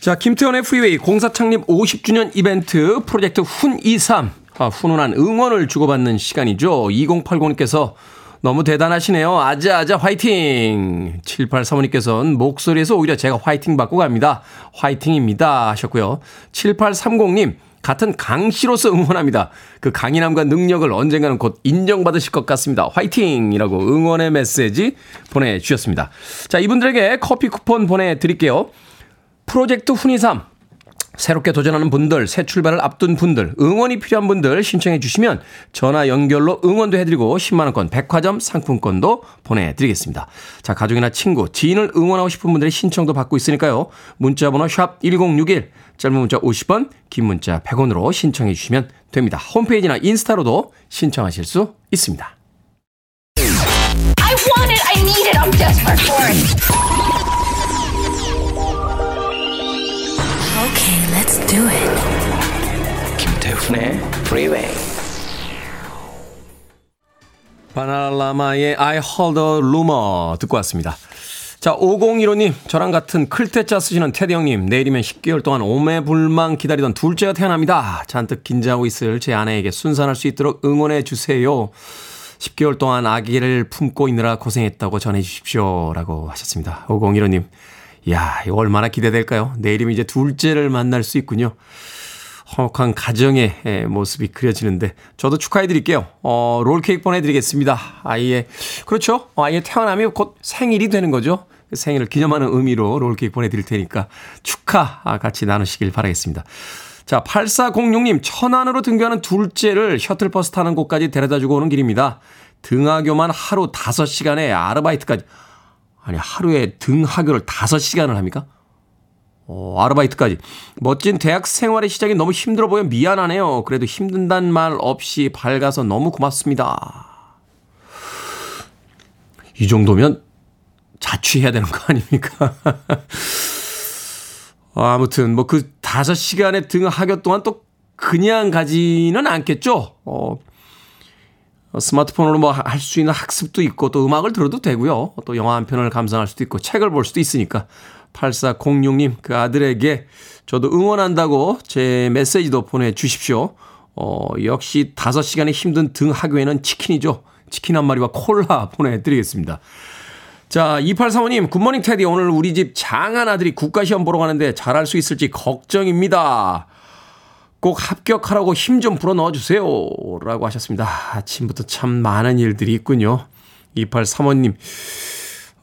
자, 김태현의 프리웨이 공사 창립 50주년 이벤트 프로젝트 훈23. 훈훈한 응원을 주고받는 시간이죠. 2080님께서 너무 대단하시네요. 아자아자 화이팅. 7835님께서는 목소리에서 오히려 제가 화이팅 받고 갑니다. 화이팅입니다 하셨고요. 7830님 같은 강씨로서 응원합니다. 그 강인함과 능력을 언젠가는 곧 인정받으실 것 같습니다. 화이팅이라고 응원의 메시지 보내주셨습니다. 자, 이분들에게 커피 쿠폰 보내드릴게요. 프로젝트 훈이삼 새롭게 도전하는 분들, 새 출발을 앞둔 분들, 응원이 필요한 분들 신청해 주시면 전화 연결로 응원도 해드리고 10만원권 백화점 상품권도 보내드리겠습니다. 자, 가족이나 친구, 지인을 응원하고 싶은 분들의 신청도 받고 있으니까요. 문자번호 샵1061, 짧은 문자 50원, 긴 문자 100원으로 신청해 주시면 됩니다. 홈페이지나 인스타로도 신청하실 수 있습니다. I want it, I need it, I'm desperate for it. Okay, let's do it. 김태훈의 Freeway. 바나라마의 I Hold a Rumor 듣고 왔습니다. 자, 5015님, 저랑 같은 클테짜 쓰시는 테디 형님, 내일이면 10개월 동안 오매불망 기다리던 둘째가 태어납니다. 잔뜩 긴장하고 있을 제 아내에게 순산할 수 있도록 응원해 주세요. 10개월 동안 아기를 품고 있느라 고생했다고 전해 주십시오. 라고 하셨습니다. 5015님. 이야, 이거 얼마나 기대될까요? 내일이면 이제 둘째를 만날 수 있군요. 화목한 가정의 모습이 그려지는데 저도 축하해드릴게요. 롤케이크 보내드리겠습니다. 아이의, 그렇죠? 아이의 태어남이 곧 생일이 되는 거죠. 생일을 기념하는 의미로 롤케이크 보내드릴 테니까 축하 같이 나누시길 바라겠습니다. 자, 8406님, 천안으로 등교하는 둘째를 셔틀버스 타는 곳까지 데려다주고 오는 길입니다. 등하교만 하루 5시간에 아르바이트까지. 아니, 하루에 등하교를 5시간을 합니까? 아르바이트까지. 멋진 대학 생활의 시작이 너무 힘들어 보여 미안하네요. 그래도 힘든단 말 없이 밝아서 너무 고맙습니다. 이 정도면 자취해야 되는 거 아닙니까? 아무튼 뭐 그 5시간의 등하교 동안 또 그냥 가지는 않겠죠? 스마트폰으로 뭐 할 수 있는 학습도 있고 또 음악을 들어도 되고요. 또 영화 한 편을 감상할 수도 있고 책을 볼 수도 있으니까 8406님 그 아들에게 저도 응원한다고 제 메시지도 보내주십시오. 역시 5시간의 힘든 등하교에는 치킨이죠. 치킨 한 마리와 콜라 보내드리겠습니다. 자, 2835님, 굿모닝 테디. 오늘 우리 집 장한 아들이 국가시험 보러 가는데 잘할 수 있을지 걱정입니다. 꼭 합격하라고 힘 좀 불어 넣어주세요. 라고 하셨습니다. 아침부터 참 많은 일들이 있군요. 2835님,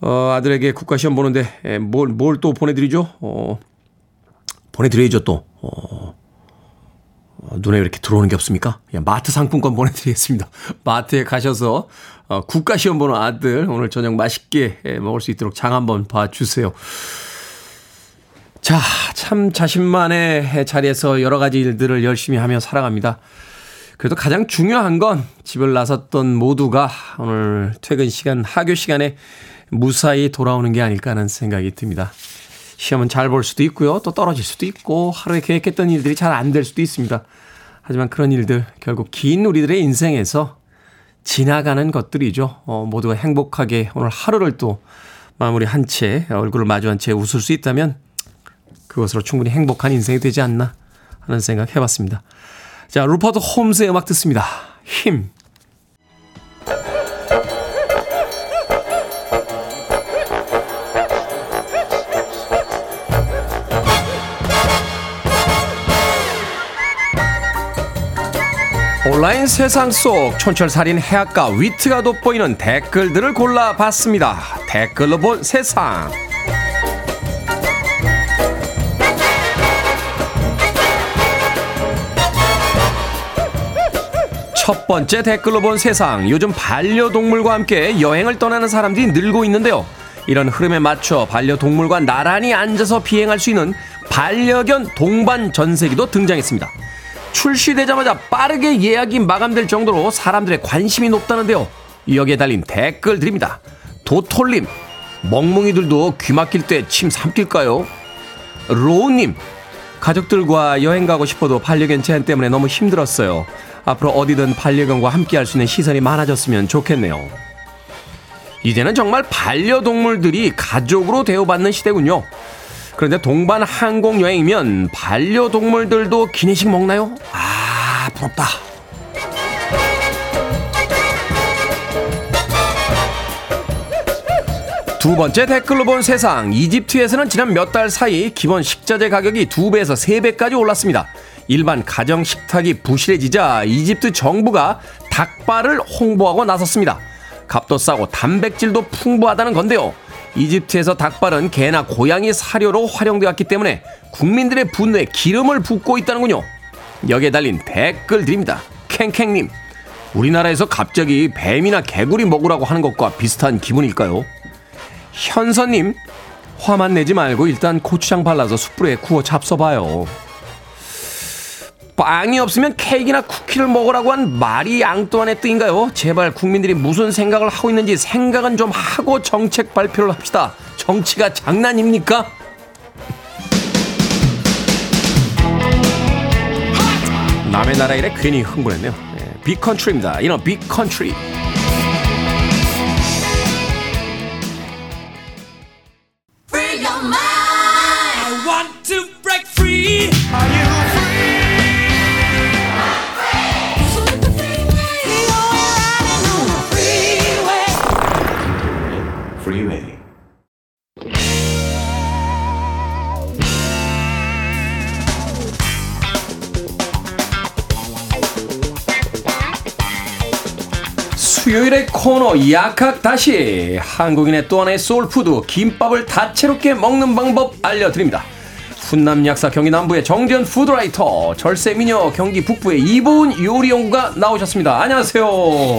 아들에게 국가시험 보는데 뭘 또 보내드리죠? 보내드려야죠 또. 눈에 이렇게 들어오는 게 없습니까? 마트 상품권 보내드리겠습니다. 마트에 가셔서 국가시험 보는 아들 오늘 저녁 맛있게 먹을 수 있도록 장 한번 봐주세요. 자, 참 자신만의 자리에서 여러 가지 일들을 열심히 하며 살아갑니다. 그래도 가장 중요한 건 집을 나섰던 모두가 오늘 퇴근 시간, 하교 시간에 무사히 돌아오는 게 아닐까 하는 생각이 듭니다. 시험은 잘 볼 수도 있고요. 또 떨어질 수도 있고 하루에 계획했던 일들이 잘 안 될 수도 있습니다. 하지만 그런 일들 결국 긴 우리들의 인생에서 지나가는 것들이죠. 모두가 행복하게 오늘 하루를 또 마무리한 채 얼굴을 마주한 채 웃을 수 있다면 그것으로 충분히 행복한 인생이 되지 않나 하는 생각 해봤습니다. 자, 루퍼트 홈스의 음악 듣습니다. 힘. 온라인 세상 속 촌철살인 해학과 위트가 돋보이는 댓글들을 골라봤습니다. 댓글로 본 세상. 첫 번째 댓글로 본 세상. 요즘 반려동물과 함께 여행을 떠나는 사람들이 늘고 있는데요. 이런 흐름에 맞춰 반려동물과 나란히 앉아서 비행할 수 있는 반려견 동반 전세기도 등장했습니다. 출시되자마자 빠르게 예약이 마감될 정도로 사람들의 관심이 높다는데요. 여기에 달린 댓글 드립니다. 도톨님, 멍멍이들도 귀 막힐 때 침 삼킬까요? 로우님, 가족들과 여행 가고 싶어도 반려견 제한 때문에 너무 힘들었어요. 앞으로 어디든 반려견과 함께할 수 있는 시설이 많아졌으면 좋겠네요. 이제는 정말 반려동물들이 가족으로 대우받는 시대군요. 그런데 동반 항공 여행이면 반려동물들도 기내식 먹나요? 아, 부럽다. 두 번째 댓글로 본 세상. 이집트에서는 지난 몇 달 사이 기본 식자재 가격이 2배에서 3배까지 올랐습니다. 일반 가정 식탁이 부실해지자 이집트 정부가 닭발을 홍보하고 나섰습니다. 값도 싸고 단백질도 풍부하다는 건데요. 이집트에서 닭발은 개나 고양이 사료로 활용되었기 때문에 국민들의 분노에 기름을 붓고 있다는군요. 여기에 달린 댓글 드립니다. 캥캥님, 우리나라에서 갑자기 뱀이나 개구리 먹으라고 하는 것과 비슷한 기분일까요? 현선님, 화만 내지 말고 일단 고추장 발라서 숯불에 구워 잡숴봐요. 빵이 없으면 케이크나 쿠키를 먹으라고 한 마리 앙뚜안의 뜻인가요? 제발 국민들이 무슨 생각을 하고 있는지 생각은 좀 하고 정책 발표를 합시다. 정치가 장난입니까? 남의 나라 일에 괜히 흥분했네요. 빅컨트리입니다. 이런 빅컨트리. 수요일의 코너 약학다식. 한국인의 또 하나의 소울푸드 김밥을 다채롭게 먹는 방법 알려드립니다. 훈남 약사 경기 남부의 정재훈 푸드라이터, 절세미녀 경기 북부의 이보은 요리연구가 나오셨습니다. 안녕하세요.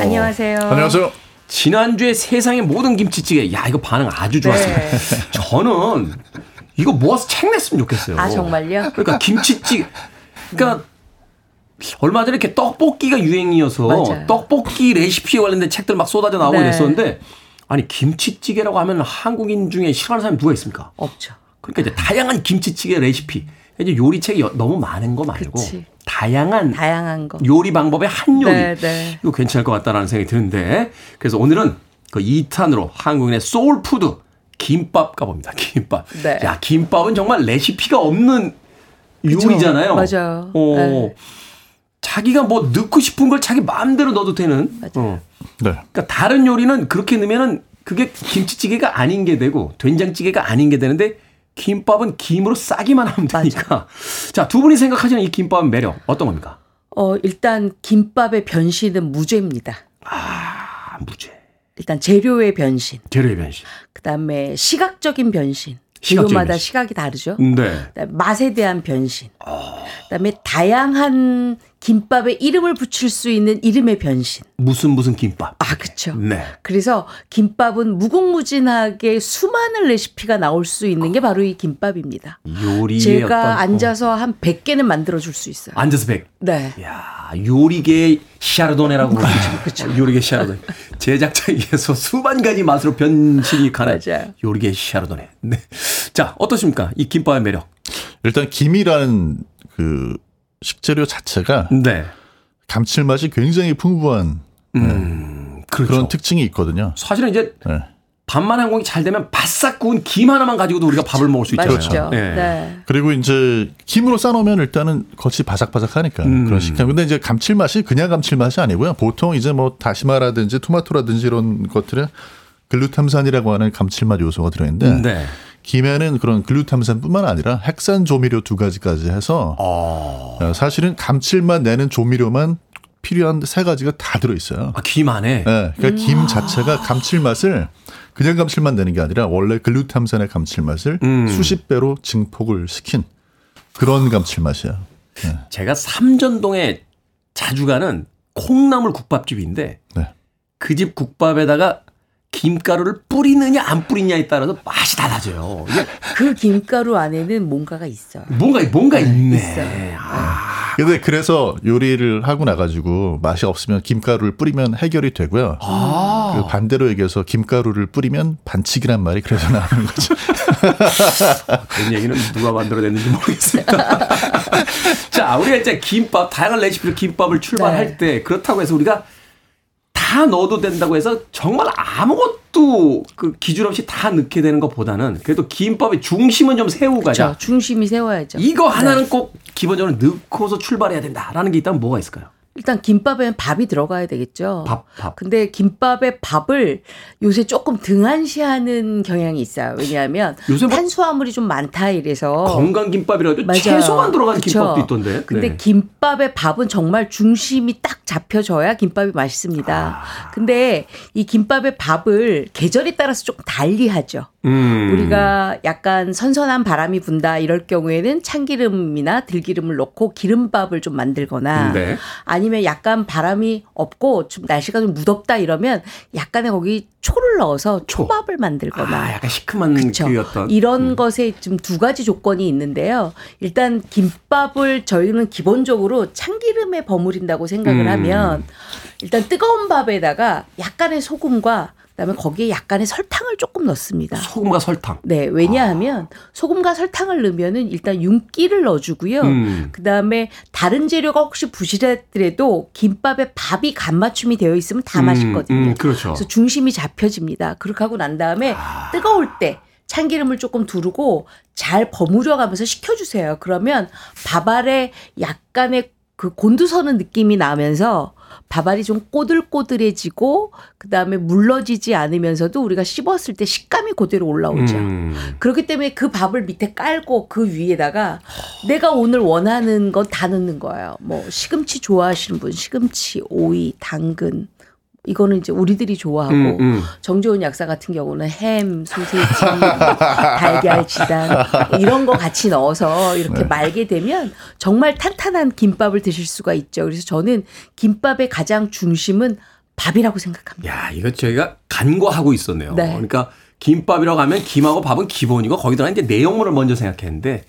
안녕하세요. 안녕하세요. 지난주에 세상의 모든 김치찌개, 야 이거 반응 아주 좋았습니다. 네. 저는 이거 모아서 책 냈으면 좋겠어요. 아 정말요? 그러니까 김치찌개, 그러니까 얼마 전에 이렇게 떡볶이가 유행이어서 맞아요. 떡볶이 레시피에 관련된 책들 막 쏟아져 나오고 네. 이랬었는데, 아니 김치찌개라고 하면 한국인 중에 싫어하는 사람이 누가 있습니까? 없죠. 그러니까 이제 다양한 김치찌개 레시피, 이제 요리책이 너무 많은 거 말고 그치. 다양한 거. 요리 방법의 한 요리. 네, 네. 이거 괜찮을 것 같다라는 생각이 드는데, 그래서 오늘은 그 2탄으로 한국인의 소울푸드 김밥 가봅니다. 김밥. 네. 야, 김밥은 정말 레시피가 없는 요리잖아요. 그쵸. 맞아요. 네. 자기가 뭐 넣고 싶은 걸 자기 마음대로 넣어도 되는. 맞아요. 네. 그러니까 다른 요리는 그렇게 넣으면은 그게 김치찌개가 아닌 게 되고 된장찌개가 아닌 게 되는데 김밥은 김으로 싸기만 하면 되니까. 자, 두 분이 생각하시는 이 김밥의 매력 어떤 겁니까? 일단 김밥의 변신은 무죄입니다. 아, 무죄. 일단 재료의 변신. 재료의 변신. 그다음에 시각적인 변신. 재료마다 시각이 다르죠. 네. 맛에 대한 변신. 그다음에 다양한 김밥에 이름을 붙일 수 있는 이름의 변신. 무슨 김밥. 아, 그렇죠. 네. 그래서 김밥은 무궁무진하게 수많은 레시피가 나올 수 있는 게 바로 이 김밥입니다. 요리의 제가 앉아서 한 100개는 만들어줄 수 있어요. 앉아서 100? 네. 이야, 요리계의 샤르도네라고 그러죠. 요리계 샤르도네. 제작자에게서 수만 가지 맛으로 변신이 가는 요리계 샤르도네. 네. 자, 어떠십니까? 이 김밥의 매력. 일단 김이라는 그 식재료 자체가 네. 감칠맛이 굉장히 풍부한 그렇죠. 그런 특징이 있거든요. 사실은 이제 네. 밥만 한 공기 잘 되면 바싹 구운 김 하나만 가지고도 우리가 그렇죠. 밥을 먹을 수 있잖아요. 그렇죠. 네. 네. 그리고 이제 김으로 싸놓으면 일단은 겉이 바삭바삭하니까 그런 식감. 근데 이제 감칠맛이 그냥 감칠맛이 아니고요. 보통 이제 뭐 다시마라든지 토마토라든지 이런 것들은 글루탐산이라고 하는 감칠맛 요소가 들어있는데. 네. 김에는 그런 글루탐산뿐만 아니라 핵산 조미료 두 가지까지 해서 사실은 감칠맛 내는 조미료만 필요한 세 가지가 다 들어있어요. 아, 김 안에? 네, 그러니까 김 자체가 감칠맛을 그냥 감칠맛 내는 게 아니라 원래 글루탐산의 감칠맛을 수십 배로 증폭을 시킨 그런 감칠맛이에요. 네. 제가 삼전동에 자주 가는 콩나물 국밥집인데 네. 그 집 국밥에다가 김가루를 뿌리느냐 안 뿌리냐에 따라서 맛이 달라져요. 그 김가루 안에는 뭔가가 있어요. 뭔가 있네. 있어요. 아. 근데 그래서 요리를 하고 나가지고 맛이 없으면 김가루를 뿌리면 해결이 되고요. 아. 그 반대로 얘기해서 김가루를 뿌리면 반칙이란 말이 그래서 나오는 거죠. 그런 얘기는 누가 만들어냈는지 모르겠습니다. 자, 우리가 이제 김밥 다양한 레시피로 김밥을 출발할 네. 때 그렇다고 해서 우리가 다 넣어도 된다고 해서 정말 아무것도 그 기준 없이 다 넣게 되는 것보다는 그래도 김밥의 중심은 좀 세우고 가자. 그렇죠. 중심이 세워야죠. 이거 하나는 네. 꼭 기본적으로 넣고서 출발해야 된다라는 게 있다면 뭐가 있을까요? 일단 김밥에는 밥이 들어가야 되겠죠. 밥. 근데 김밥에 밥을 요새 조금 등한시하는 경향이 있어요. 왜냐하면 요새 뭐 탄수화물이 좀 많다 이래서. 건강김밥이라도 맞아요. 채소만 들어가는 그쵸? 김밥도 있던데. 근데 네. 김밥에 밥은 정말 중심이 딱 잡혀져야 김밥이 맛있습니다. 아. 근데 이 김밥에 밥을 계절에 따라서 조금 달리하죠. 우리가 약간 선선한 바람이 분다 이럴 경우에는 참기름이나 들기름을 넣고 기름밥을 좀 만들거나 네. 아니면 약간 바람이 없고 좀 날씨가 좀 무덥다 이러면 약간의 거기 초를 넣어서 초밥을 만들거나 아, 약간 시큼한 그였던 이런 것에 좀 두 가지 조건이 있는데요. 일단 김밥을 저희는 기본적으로 참기름에 버무린다고 생각을 하면 일단 뜨거운 밥에다가 약간의 소금과 그다음에 거기에 약간의 설탕을 조금 넣습니다. 소금과 설탕. 네, 왜냐하면 소금과 설탕을 넣으면은 일단 윤기를 넣어주고요. 그다음에 다른 재료가 혹시 부실했더라도 김밥에 밥이 간맞춤이 되어 있으면 다 맛있거든요. 그렇죠. 그래서 중심이 잡혀집니다. 그렇게 하고 난 다음에 뜨거울 때 참기름을 조금 두르고 잘 버무려가면서 식혀주세요. 그러면 밥알에 약간의 그 곤두서는 느낌이 나면서 밥알이 좀 꼬들꼬들해지고 그다음에 물러지지 않으면서도 우리가 씹었을 때 식감이 그대로 올라오죠. 그렇기 때문에 그 밥을 밑에 깔고 그 위에다가 내가 오늘 원하는 건 다 넣는 거예요. 뭐 시금치 좋아하시는 분 시금치, 오이, 당근. 이거는 이제 우리들이 좋아하고 정재훈 약사 같은 경우는 햄, 소세지, 달걀, 지단 이런 거 같이 넣어서 이렇게 네. 말게 되면 정말 탄탄한 김밥을 드실 수가 있죠. 그래서 저는 김밥의 가장 중심은 밥이라고 생각합니다. 야, 이거 저희가 간과하고 있었네요. 네. 그러니까 김밥이라고 하면 김하고 밥은 기본이고 거기 들어가는 이제 내용물을 먼저 생각했는데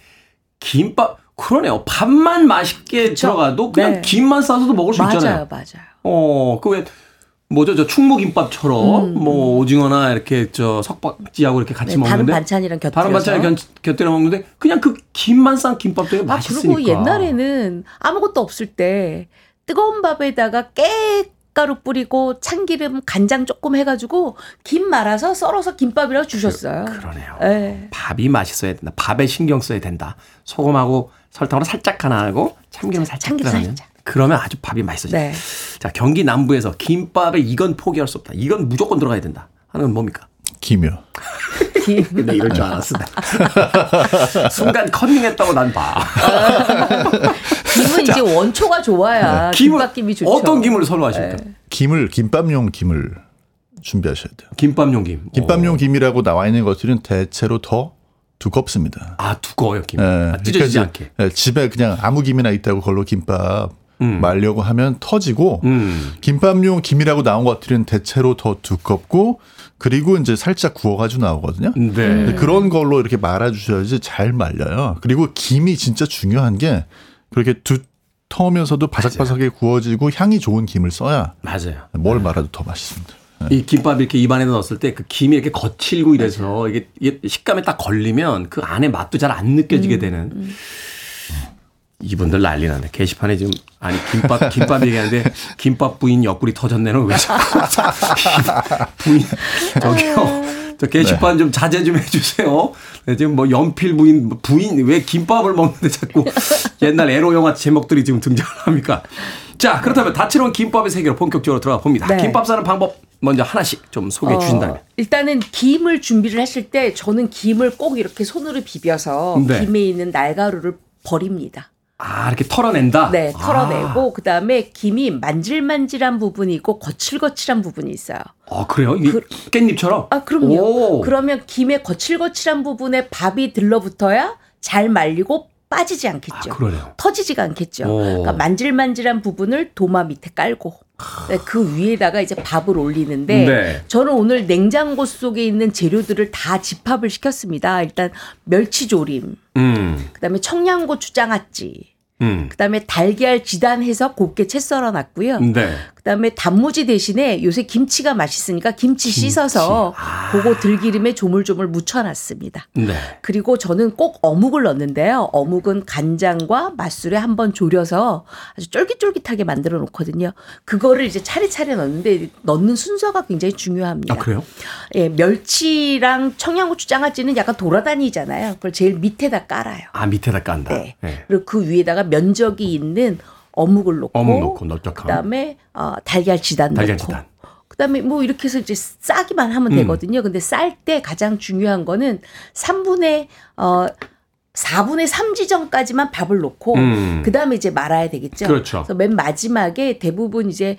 김밥 그러네요. 밥만 맛있게 그쵸? 들어가도 그냥 네. 김만 싸서도 먹을 수 맞아요, 있잖아요. 맞아요. 그 왜 뭐죠, 저 충무김밥처럼 뭐 오징어나 이렇게 저 석박지하고 이렇게 같이 네, 먹는데 다른 반찬이랑 곁들여 먹는데 그냥 그 김만 싼 김밥도 되게 맛있으니까. 그리고 옛날에는 아무것도 없을 때 뜨거운 밥에다가 깨가루 뿌리고 참기름 간장 조금 해가지고 김 말아서 썰어서 김밥이라고 주셨어요. 그러네요. 네. 밥이 맛있어야 된다. 밥에 신경 써야 된다. 소금하고 설탕으로 살짝 하나 하고 참기름 살짝 들어가면. 그러면 아주 밥이 맛있어져요. 네. 자, 경기 남부에서 김밥에 이건 포기할 수 없다. 이건 무조건 들어가야 된다 하는 건 뭡니까? 김유. 근데 이럴 줄 알았어. 순간 커닝했다고 난 봐. 김은 이제 원초가 좋아야. 김을, 김밥김이 좋죠. 어떤 김을 선호하십니까? 네. 김을, 김밥용 김을 준비하셔야 돼요. 김밥용 김. 김밥용 김이라고 나와 있는 것들은 대체로 더 두껍습니다. 아, 두꺼워요, 김. 네. 아, 찢어지지 그러니까 않게. 네, 집에 그냥 아무 김이나 있다고 걸로 김밥 말려고 하면 터지고 김밥용 김이라고 나온 것들은 대체로 더 두껍고 그리고 이제 살짝 구워가지고 나오거든요. 네. 그런 걸로 이렇게 말아주셔야지 잘 말려요. 그리고 김이 진짜 중요한 게 그렇게 두터우면서도 바삭바삭하게 구워지고 향이 좋은 김을 써야 맞아요. 뭘 말아도 더 맛있습니다. 이 김밥 이렇게 입안에 넣었을 때 그 김이 이렇게 거칠고 이래서 이게 식감에 딱 걸리면 그 안에 맛도 잘 안 느껴지게 되는. 이분들 난리 나네. 게시판에 지금 아니 김밥 얘기하는데 김밥 부인 옆구리 터졌네는 왜 자꾸 부인 저기요 저 게시판 좀 자제 좀 해주세요. 네, 지금 뭐 연필 부인 왜 김밥을 먹는데 자꾸 옛날 에로 영화 제목들이 지금 등장합니까? 자 그렇다면 다채로운 김밥의 세계로 본격적으로 들어가 봅니다. 네. 김밥 사는 방법 먼저 하나씩 좀 소개해 주신다면. 일단은 김을 준비를 했을 때 저는 김을 꼭 이렇게 손으로 비벼서 김에 있는 날가루를 버립니다. 아, 이렇게 털어낸다? 네, 털어내고, 그 다음에 김이 만질만질한 부분이 있고, 거칠거칠한 부분이 있어요. 아, 그래요? 이게 깻잎처럼? 아, 그럼요. 오. 그러면 김의 거칠거칠한 부분에 밥이 들러붙어야 잘 말리고 빠지지 않겠죠. 아, 그러네요. 터지지가 않겠죠. 그러니까 만질만질한 부분을 도마 밑에 깔고, 그 위에다가 이제 밥을 올리는데 저는 오늘 냉장고 속에 있는 재료들을 다 집합을 시켰습니다. 일단 멸치조림, 그다음에 청양고추 장아찌, 그다음에 달걀 지단해서 곱게 채 썰어놨고요. 그다음에 단무지 대신에 요새 김치가 맛있으니까 김치. 씻어서 그거 들기름에 조물조물 묻혀놨습니다. 그리고 저는 꼭 어묵을 넣는데요. 어묵은 간장과 맛술에 한번 졸여서 아주 쫄깃쫄깃하게 만들어 놓거든요. 그거를 이제 차례차례 넣는데 넣는 순서가 굉장히 중요합니다. 아, 그래요? 예, 멸치랑 청양고추 장아찌는 약간 돌아다니잖아요. 그걸 제일 밑에다 깔아요. 아, 밑에다 깐다. 네. 네. 그리고 그 위에다가 면적이 있는 어묵을 넣고, 그다음에 달걀 지단 넣고, 그다음에 뭐 이렇게 해서 이제 싸기만 하면 되거든요. 근데 쌀 때 가장 중요한 거는 4분의 3 지점까지만 밥을 넣고, 그다음에 이제 말아야 되겠죠. 그렇죠. 그래서 맨 마지막에 대부분 이제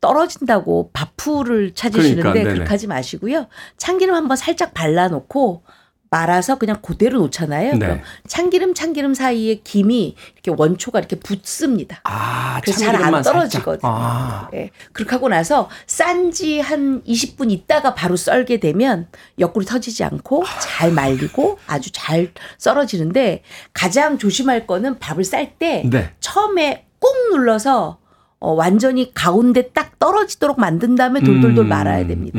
떨어진다고 밥풀을 찾으시는데 그렇게 하지 마시고요. 참기름 한번 살짝 발라놓고. 말아서 그냥 그대로 놓잖아요. 네. 참기름 사이에 김이 이렇게 원초가 이렇게 붙습니다. 아, 그래서 잘 안 떨어지거든요. 아. 네. 그렇게 하고 나서 싼 지 한 20분 있다가 바로 썰게 되면 옆구리 터지지 않고 잘 말리고 아주 잘 썰어지는데 가장 조심할 거는 밥을 쌀 때 처음에 꾹 눌러서 완전히 가운데 딱 떨어지도록 만든 다음에 돌돌돌 말아야 됩니다.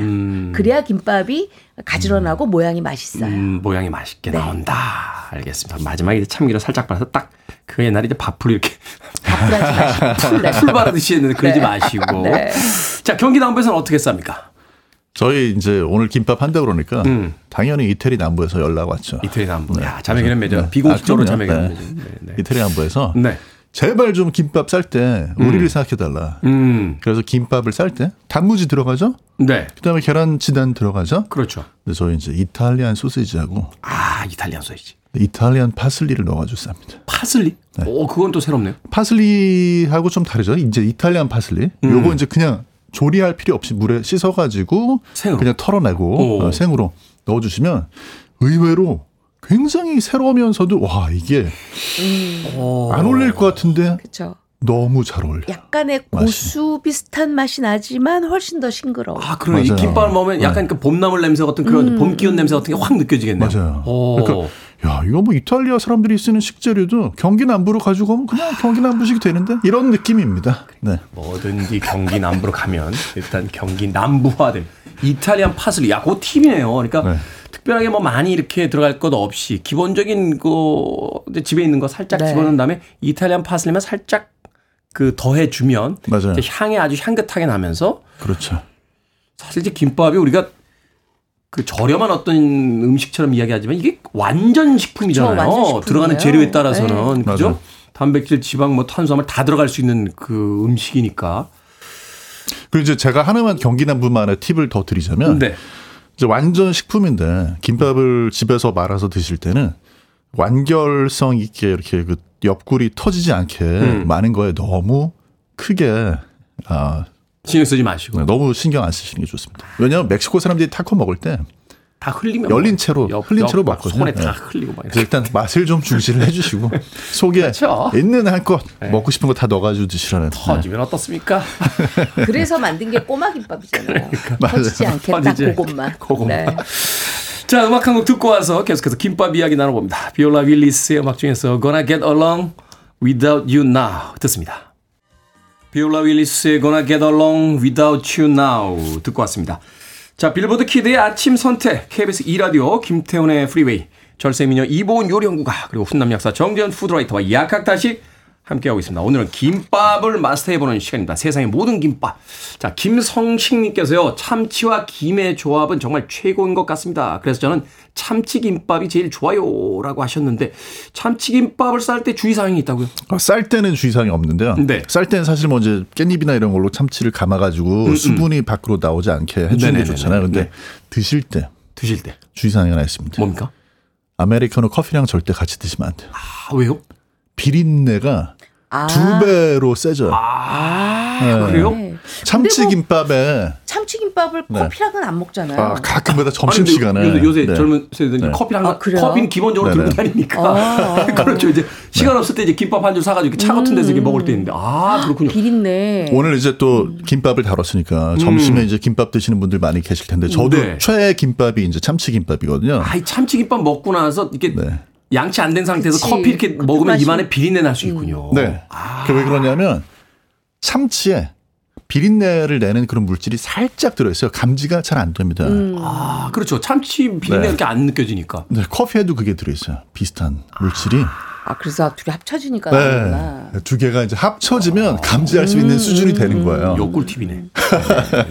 그래야 김밥이 가지런하고 모양이 맛있어요. 모양이 맛있게 나온다. 알겠습니다. 마지막에 이제 참기름 살짝 발라서 딱 그 옛날에 이제 밥풀 이렇게 밥풀하지 마시고 풀 바르듯이 했는데 그러지 마시고. 자, 경기 남부에서는 어떻게 쌉니까? 저희 이제 오늘 김밥 한다고 그러니까 당연히 이태리 남부에서 연락 왔죠. 이태리 남부. 야, 자매기는 매점. 비공식적으로 자매기는 매점. 이태리 남부에서. 제발 좀 김밥 쌀 때 우리를 생각해달라. 그래서 김밥을 쌀 때 단무지 들어가죠. 그다음에 계란 지단 들어가죠. 그렇죠. 근데 저희 이제 이탈리안 소시지하고. 아, 이탈리안 소시지. 이탈리안 파슬리를 넣어가지고 쌉니다. 파슬리? 오, 그건 또 새롭네요. 파슬리하고 좀 다르죠. 이제 이탈리안 파슬리. 요거 이제 그냥 조리할 필요 없이 물에 씻어가지고 생으로. 그냥 털어내고 생으로 넣어주시면 의외로. 굉장히 새로우면서도 와 이게 안 어울릴 것 같은데 그쵸. 너무 잘 어울려. 약간의 고수 비슷한 맛이 나지만 훨씬 더 싱그러워. 아, 그럼 이 김밥을 먹으면 약간 그 봄나물 냄새 같은 그런 봄 기운 냄새 같은 게 확 느껴지겠네요. 맞아요. 그러니까 야 이거 뭐 이탈리아 사람들이 쓰는 식재료도 경기 남부로 가지고 오면 그냥 경기 남부식이 되는데 이런 느낌입니다. 네. 뭐든지 경기 남부로 가면 일단 경기 남부화된 이탈리안 파슬리. 야, 그거 팁이네요. 그러니까. 특별하게 뭐 많이 이렇게 들어갈 것 없이 기본적인 거 집에 있는 거 살짝 집어넣은 다음에 이탈리안 파슬리만 살짝 그 더해주면 향이 아주 향긋하게 나면서 그렇죠. 사실 이제 김밥이 우리가 그 저렴한 어떤 음식처럼 이야기하지만 이게 완전 식품이잖아요. 그렇죠, 완전 들어가는 재료에 따라서는 그죠? 맞아요. 단백질, 지방, 뭐 탄수화물 다 들어갈 수 있는 그 음식이니까. 그리고 이제 제가 하나만 경기 남부만의 팁을 더 드리자면. 이제 완전 식품인데 김밥을 집에서 말아서 드실 때는 완결성 있게 이렇게 그 옆구리 터지지 않게 많은 거에 너무 크게 신경 쓰지 마시고 네, 너무 신경 안 쓰시는 게 좋습니다. 왜냐하면 멕시코 사람들이 타코 먹을 때 다 흘리면 열린 채로 흘린 채로 먹거든요. 손에 다 흘리고 막 이렇게. 일단 맛을 좀 중시를 해주시고 속에 그렇죠? 있는 한껏 네. 먹고 싶은 거 다 넣어가지고 드시라는. 터지면 어떻습니까? 그래서 만든 게 꼬마 김밥이잖아요. 그러니까. 터지지 않겠다 그것만. 네. 자, 음악 한 곡 듣고 와서 계속해서 김밥 이야기 나눠봅니다. 비올라 윌리스의 음악 중에서 Gonna Get Along Without You Now 듣습니다. 비올라 윌리스의 Gonna Get Along Without You Now 듣고 왔습니다. 자, 빌보드 키드의 아침 선택, KBS e라디오, 김태훈의 프리웨이, 절세미녀 이보은 요리연구가, 그리고 훈남 약사 정재훈 푸드라이터와 약학다식 함께하고 있습니다. 오늘은 김밥을 마스터해보는 시간입니다. 세상의 모든 김밥. 자, 김성식님께서요, 참치와 김의 조합은 정말 최고인 것 같습니다. 그래서 저는 참치김밥이 제일 좋아요라고 하셨는데, 참치김밥을 쌀 때 주의사항이 있다고요? 쌀 때는 주의사항이 없는데요. 네. 쌀 때는 사실 뭐 이제 깻잎이나 이런 걸로 참치를 감아가지고 수분이 밖으로 나오지 않게 해주는 게 좋잖아요. 그런데 네. 드실 때 주의사항이 하나 있습니다. 뭡니까? 아메리카노 커피랑 절대 같이 드시면 안 돼요. 아, 왜요? 비린내가 2배로 세져요. 아, 네. 그래요? 네. 참치김밥에 뭐 참치김밥을 네. 커피랑은 안 먹잖아요. 아, 가끔마다 점심시간에 요새 네. 젊은 세대들은 네. 커피랑 커피는 기본적으로 네네. 들고 다니니까 그렇죠. 이제 시간 없을 때 이제 김밥 한 줄 사가지고 이렇게 차 같은 데서 이렇게 먹을 때 있는데 아 그렇군요. 비린내. 오늘 이제 또 김밥을 다뤘으니까 점심에 이제 김밥 드시는 분들 많이 계실 텐데 저도 네. 최애 김밥이 이제 참치김밥이거든요. 아, 이 참치김밥 먹고 나서 이렇게. 네. 양치 안 된 상태에서 그치. 커피 이렇게 먹으면 입안에 비린내 날 수 있군요. 네. 아. 그게 왜 그러냐면 참치에 비린내를 내는 그런 물질이 살짝 들어있어요. 감지가 잘 안 됩니다. 아, 그렇죠. 참치 비린내 네. 이렇게 안 느껴지니까. 네, 커피에도 그게 들어있어요. 비슷한 물질이. 아, 그래서 두 개 합쳐지니까. 네. 두 개가 이제 합쳐지면 감지할 수 있는 수준이 되는 거예요. 요 꿀팁이네. 네,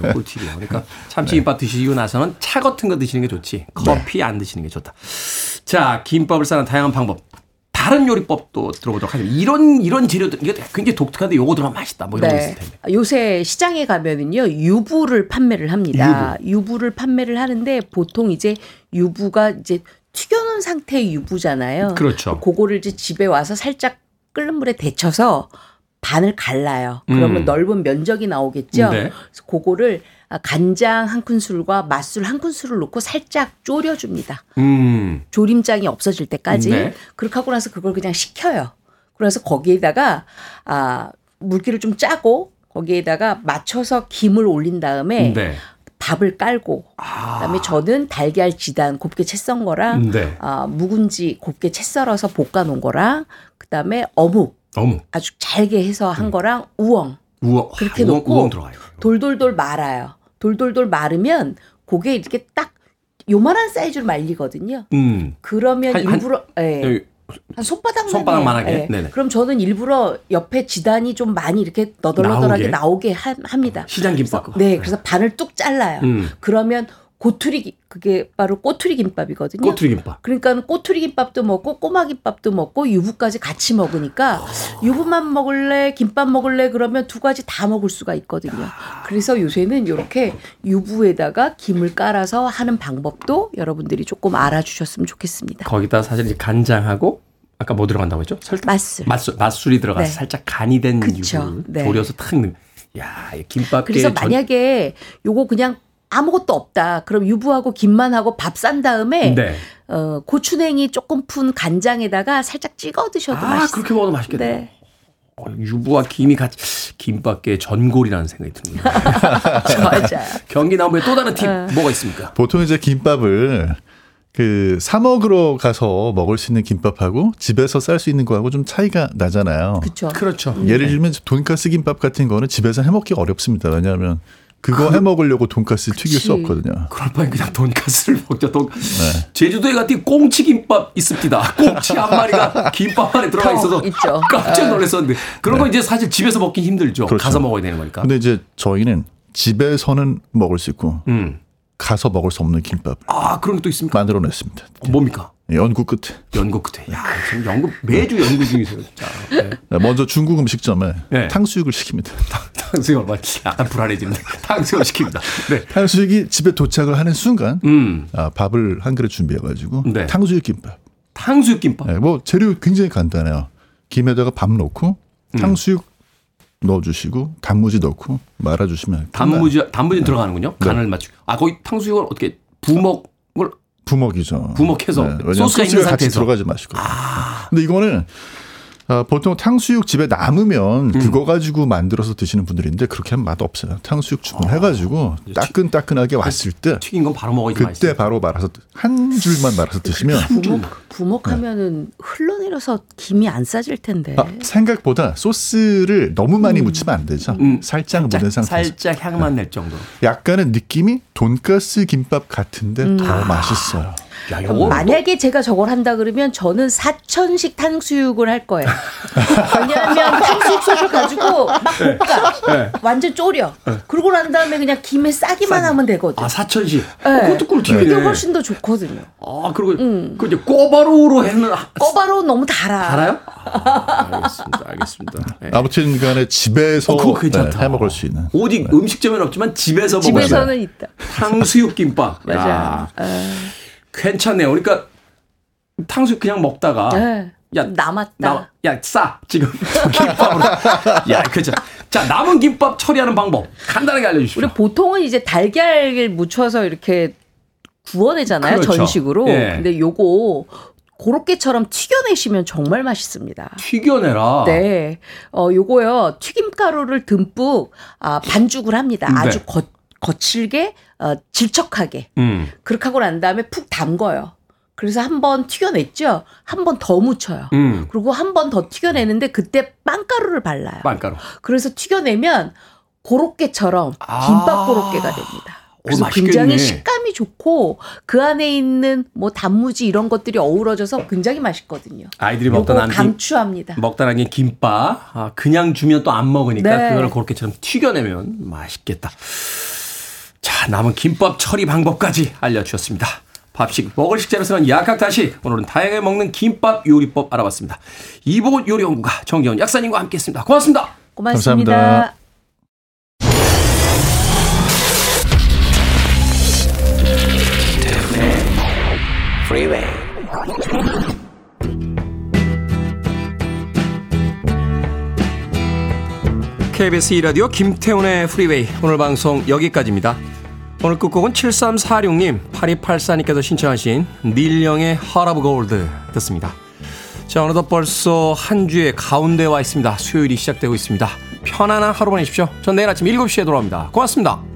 요 꿀팁이에요. 그러니까 참치김밥 네. 드시고 나서는 차 같은 거 드시는 게 좋지. 커피 네. 안 드시는 게 좋다. 자, 김밥을 싸는 다양한 방법. 다른 요리법도 들어보도록 하죠. 이런 재료들 이게 굉장히 독특한데 요거 들어가면 맛있다. 뭐 이런 네. 거 있을 텐데. 요새 시장에 가면은요. 유부를 판매를 합니다. 유부를 판매를 하는데 보통 이제 유부가 이제 튀겨놓은 상태의 유부잖아요. 그렇죠. 그거를 이제 집에 와서 살짝 끓는 물에 데쳐서 반을 갈라요. 그러면 넓은 면적이 나오겠죠. 네. 그래서 그거를 간장 한 큰술과 맛술 한 큰술을 넣고 살짝 졸여줍니다. 조림장이 없어질 때까지. 네. 그렇게 하고 나서 그걸 그냥 식혀요. 그래서 거기에다가 물기를 좀 짜고 거기에다가 맞춰서 김을 올린 다음에 네. 밥을 깔고 그다음에 저는 달걀 지단 곱게 채 썬 거랑 네. 묵은지 곱게 채 썰어서 볶아놓은 거랑 그다음에 어묵 아주 잘게 해서 한 거랑 우엉 그렇게 넣고 돌돌돌 말아요. 돌돌돌 마르면 그게 이렇게 딱 요만한 사이즈로 말리거든요. 그러면 일부러 한 손바닥만하게. 네. 그럼 저는 일부러 옆에 지단이 좀 많이 이렇게 너덜너덜하게 나오게 합니다. 시장 김밥. 네, 그래서 반을 뚝 잘라요. 그러면 그게 바로 꼬투리 김밥이거든요. 꼬투리 김밥. 그러니까 꼬투리 김밥도 먹고 꼬마 김밥도 먹고 유부까지 같이 먹으니까 유부만 먹을래 김밥 먹을래 그러면 두 가지 다 먹을 수가 있거든요. 그래서 요새는 이렇게 유부에다가 김을 깔아서 하는 방법도 여러분들이 조금 알아주셨으면 좋겠습니다. 거기다 사실 이제 간장하고 아까 뭐 들어간다고 했죠? 설탕? 맛술이 들어가서 네. 살짝 간이 된 유부를 네. 졸여서 탁 넣으면 야, 김밥계 그래서 만약에 요거 그냥 아무것도 없다. 그럼 유부하고 김만 하고 밥 싼 다음에 네. 고추냉이 조금 푼 간장에다가 살짝 찍어 드셔도 맛있어요. 그렇게 먹어도 맛있겠다. 네. 유부와 김이 같이 김밥계의 전골이라는 생각이 듭니다. 맞아요. 경기 남부에 또 다른 팁 뭐가 있습니까? 보통 이제 김밥을 사 먹으러 가서 먹을 수 있는 김밥하고 집에서 쌀 수 있는 거하고 좀 차이가 나잖아요. 그렇죠. 예를 들면 돈가스 김밥 같은 거는 집에서 해먹기 어렵습니다. 왜냐하면 그거 해먹으려고 돈가스 튀길 수 없거든요. 그럴 바엔 그냥 돈가스를 먹자. 네. 제주도에 같은 꽁치김밥 있습니다. 꽁치 한 마리가 김밥 안에 들어가 있어서 깜짝 놀랐었는데. 그런 거 네. 이제 사실 집에서 먹기 힘들죠. 그렇죠. 가서 먹어야 되는 거니까. 근데 이제 저희는 집에서는 먹을 수 있고 가서 먹을 수 없는 김밥. 그런 것도 있습니까? 만들어냈습니다. 뭡니까? 연구 끝에. 야, 지금 매주 연구 중이세요. 네. 먼저 중국 음식점에 네. 탕수육을 시킵니다. 탕수육을 막 약간 불안해집니다. 탕수육을 시킵니다. 네. 탕수육이 집에 도착을 하는 순간 밥을 한 그릇 준비해가지고 네. 탕수육 김밥. 탕수육 김밥. 네. 뭐 재료 굉장히 간단해요. 김에다가 밥 넣고 탕수육 넣어주시고 단무지 넣고 말아주시면. 단무지 네. 들어가는군요. 네. 간을 맞추. 아 거기 탕수육을 어떻게 부먹을? 부먹이죠. 부먹해서 네. 소스가 있는 상태에서 같이 들어가지 마시고. 아. 근데 이거는 보통 탕수육 집에 남으면 그거 가지고 만들어서 드시는 분들인데 그렇게 하면 맛 없어요. 탕수육 주문해가지고 따끈따끈하게 왔을 때 튀긴 건 바로 먹어야지 그때 맛있어요. 바로 말아서 한 줄만 말아서 드시면 부먹하면은 네. 흘러내려서 김이 안 싸질 텐데 생각보다 소스를 너무 많이 묻히면 안 되죠. 살짝 묻은 상태에서 살짝 향만 낼 정도로 약간은 느낌이 돈가스 김밥 같은데 더 맛있어요. 야, 만약에 제가 저걸 한다 그러면 저는 4,000씩 탕수육을 할 거예요. 왜냐하면 탕수육 소스 가지고 막 볶아. 네. 완전 졸여. 네. 그러고 난 다음에 그냥 김에 싸기만 하면 되거든. 아, 4,000씩? 네. 그것도 꿀팁이네. 그게 훨씬 더 좋거든요. 아, 그리고 이제 꼬바로우로 했는 꼬바로우 너무 달아. 달아요? 아, 알겠습니다. 네. 아무튼 간에 집에서 해 먹을 수 있는. 오직 네. 음식점에는 없지만 집에서 먹을 수 있는. 집에서는 있다. 탕수육 김밥. 맞아요. 괜찮네요. 그러니까 탕수육 그냥 먹다가 네, 야 남았다. 야 싸 지금 김밥으로. 야 그죠. 자 남은 김밥 처리하는 방법 간단하게 알려주십시오. 우리 보통은 이제 달걀을 묻혀서 이렇게 구워내잖아요. 그렇죠. 전식으로. 예. 근데 요거 고로케처럼 튀겨내시면 정말 맛있습니다. 튀겨내라. 네. 요거요 튀김가루를 듬뿍 반죽을 합니다. 아주 네. 거칠게 질척하게 그렇게 하고 난 다음에 푹 담궈요. 그래서 한 번 튀겨냈죠. 한 번 더 묻혀요. 그리고 한 번 더 튀겨내는데 그때 빵가루를 발라요. 빵가루. 그래서 튀겨내면 고로케처럼 김밥 고로케가 됩니다. 그래서 굉장히 식감이 좋고 그 안에 있는 뭐 단무지 이런 것들이 어우러져서 굉장히 맛있거든요. 아이들이 먹다 남긴 강추합니다. 먹다 남긴 김밥 그냥 주면 또 안 먹으니까 네. 그걸 고로케처럼 튀겨내면 맛있겠다. 자, 남은 김밥 처리 방법까지 알려주셨습니다. 밥식 먹을 식재로 쓰는 약학다식 오늘은 다양하게 먹는 김밥 요리법 알아봤습니다. 이보은 요리연구가 정재훈 약사님과 함께했습니다. 고맙습니다. 고맙습니다. 감사합니다. KBS e라디오 김태훈의 프리웨이 오늘 방송 여기까지입니다. 오늘 끝곡은 7346님, 8284님께서 신청하신 닐영의 Heart of Gold 듣습니다. 자, 어느덧 벌써 한 주의 가운데 와 있습니다. 수요일이 시작되고 있습니다. 편안한 하루 보내십시오. 전 내일 아침 7시에 돌아옵니다. 고맙습니다.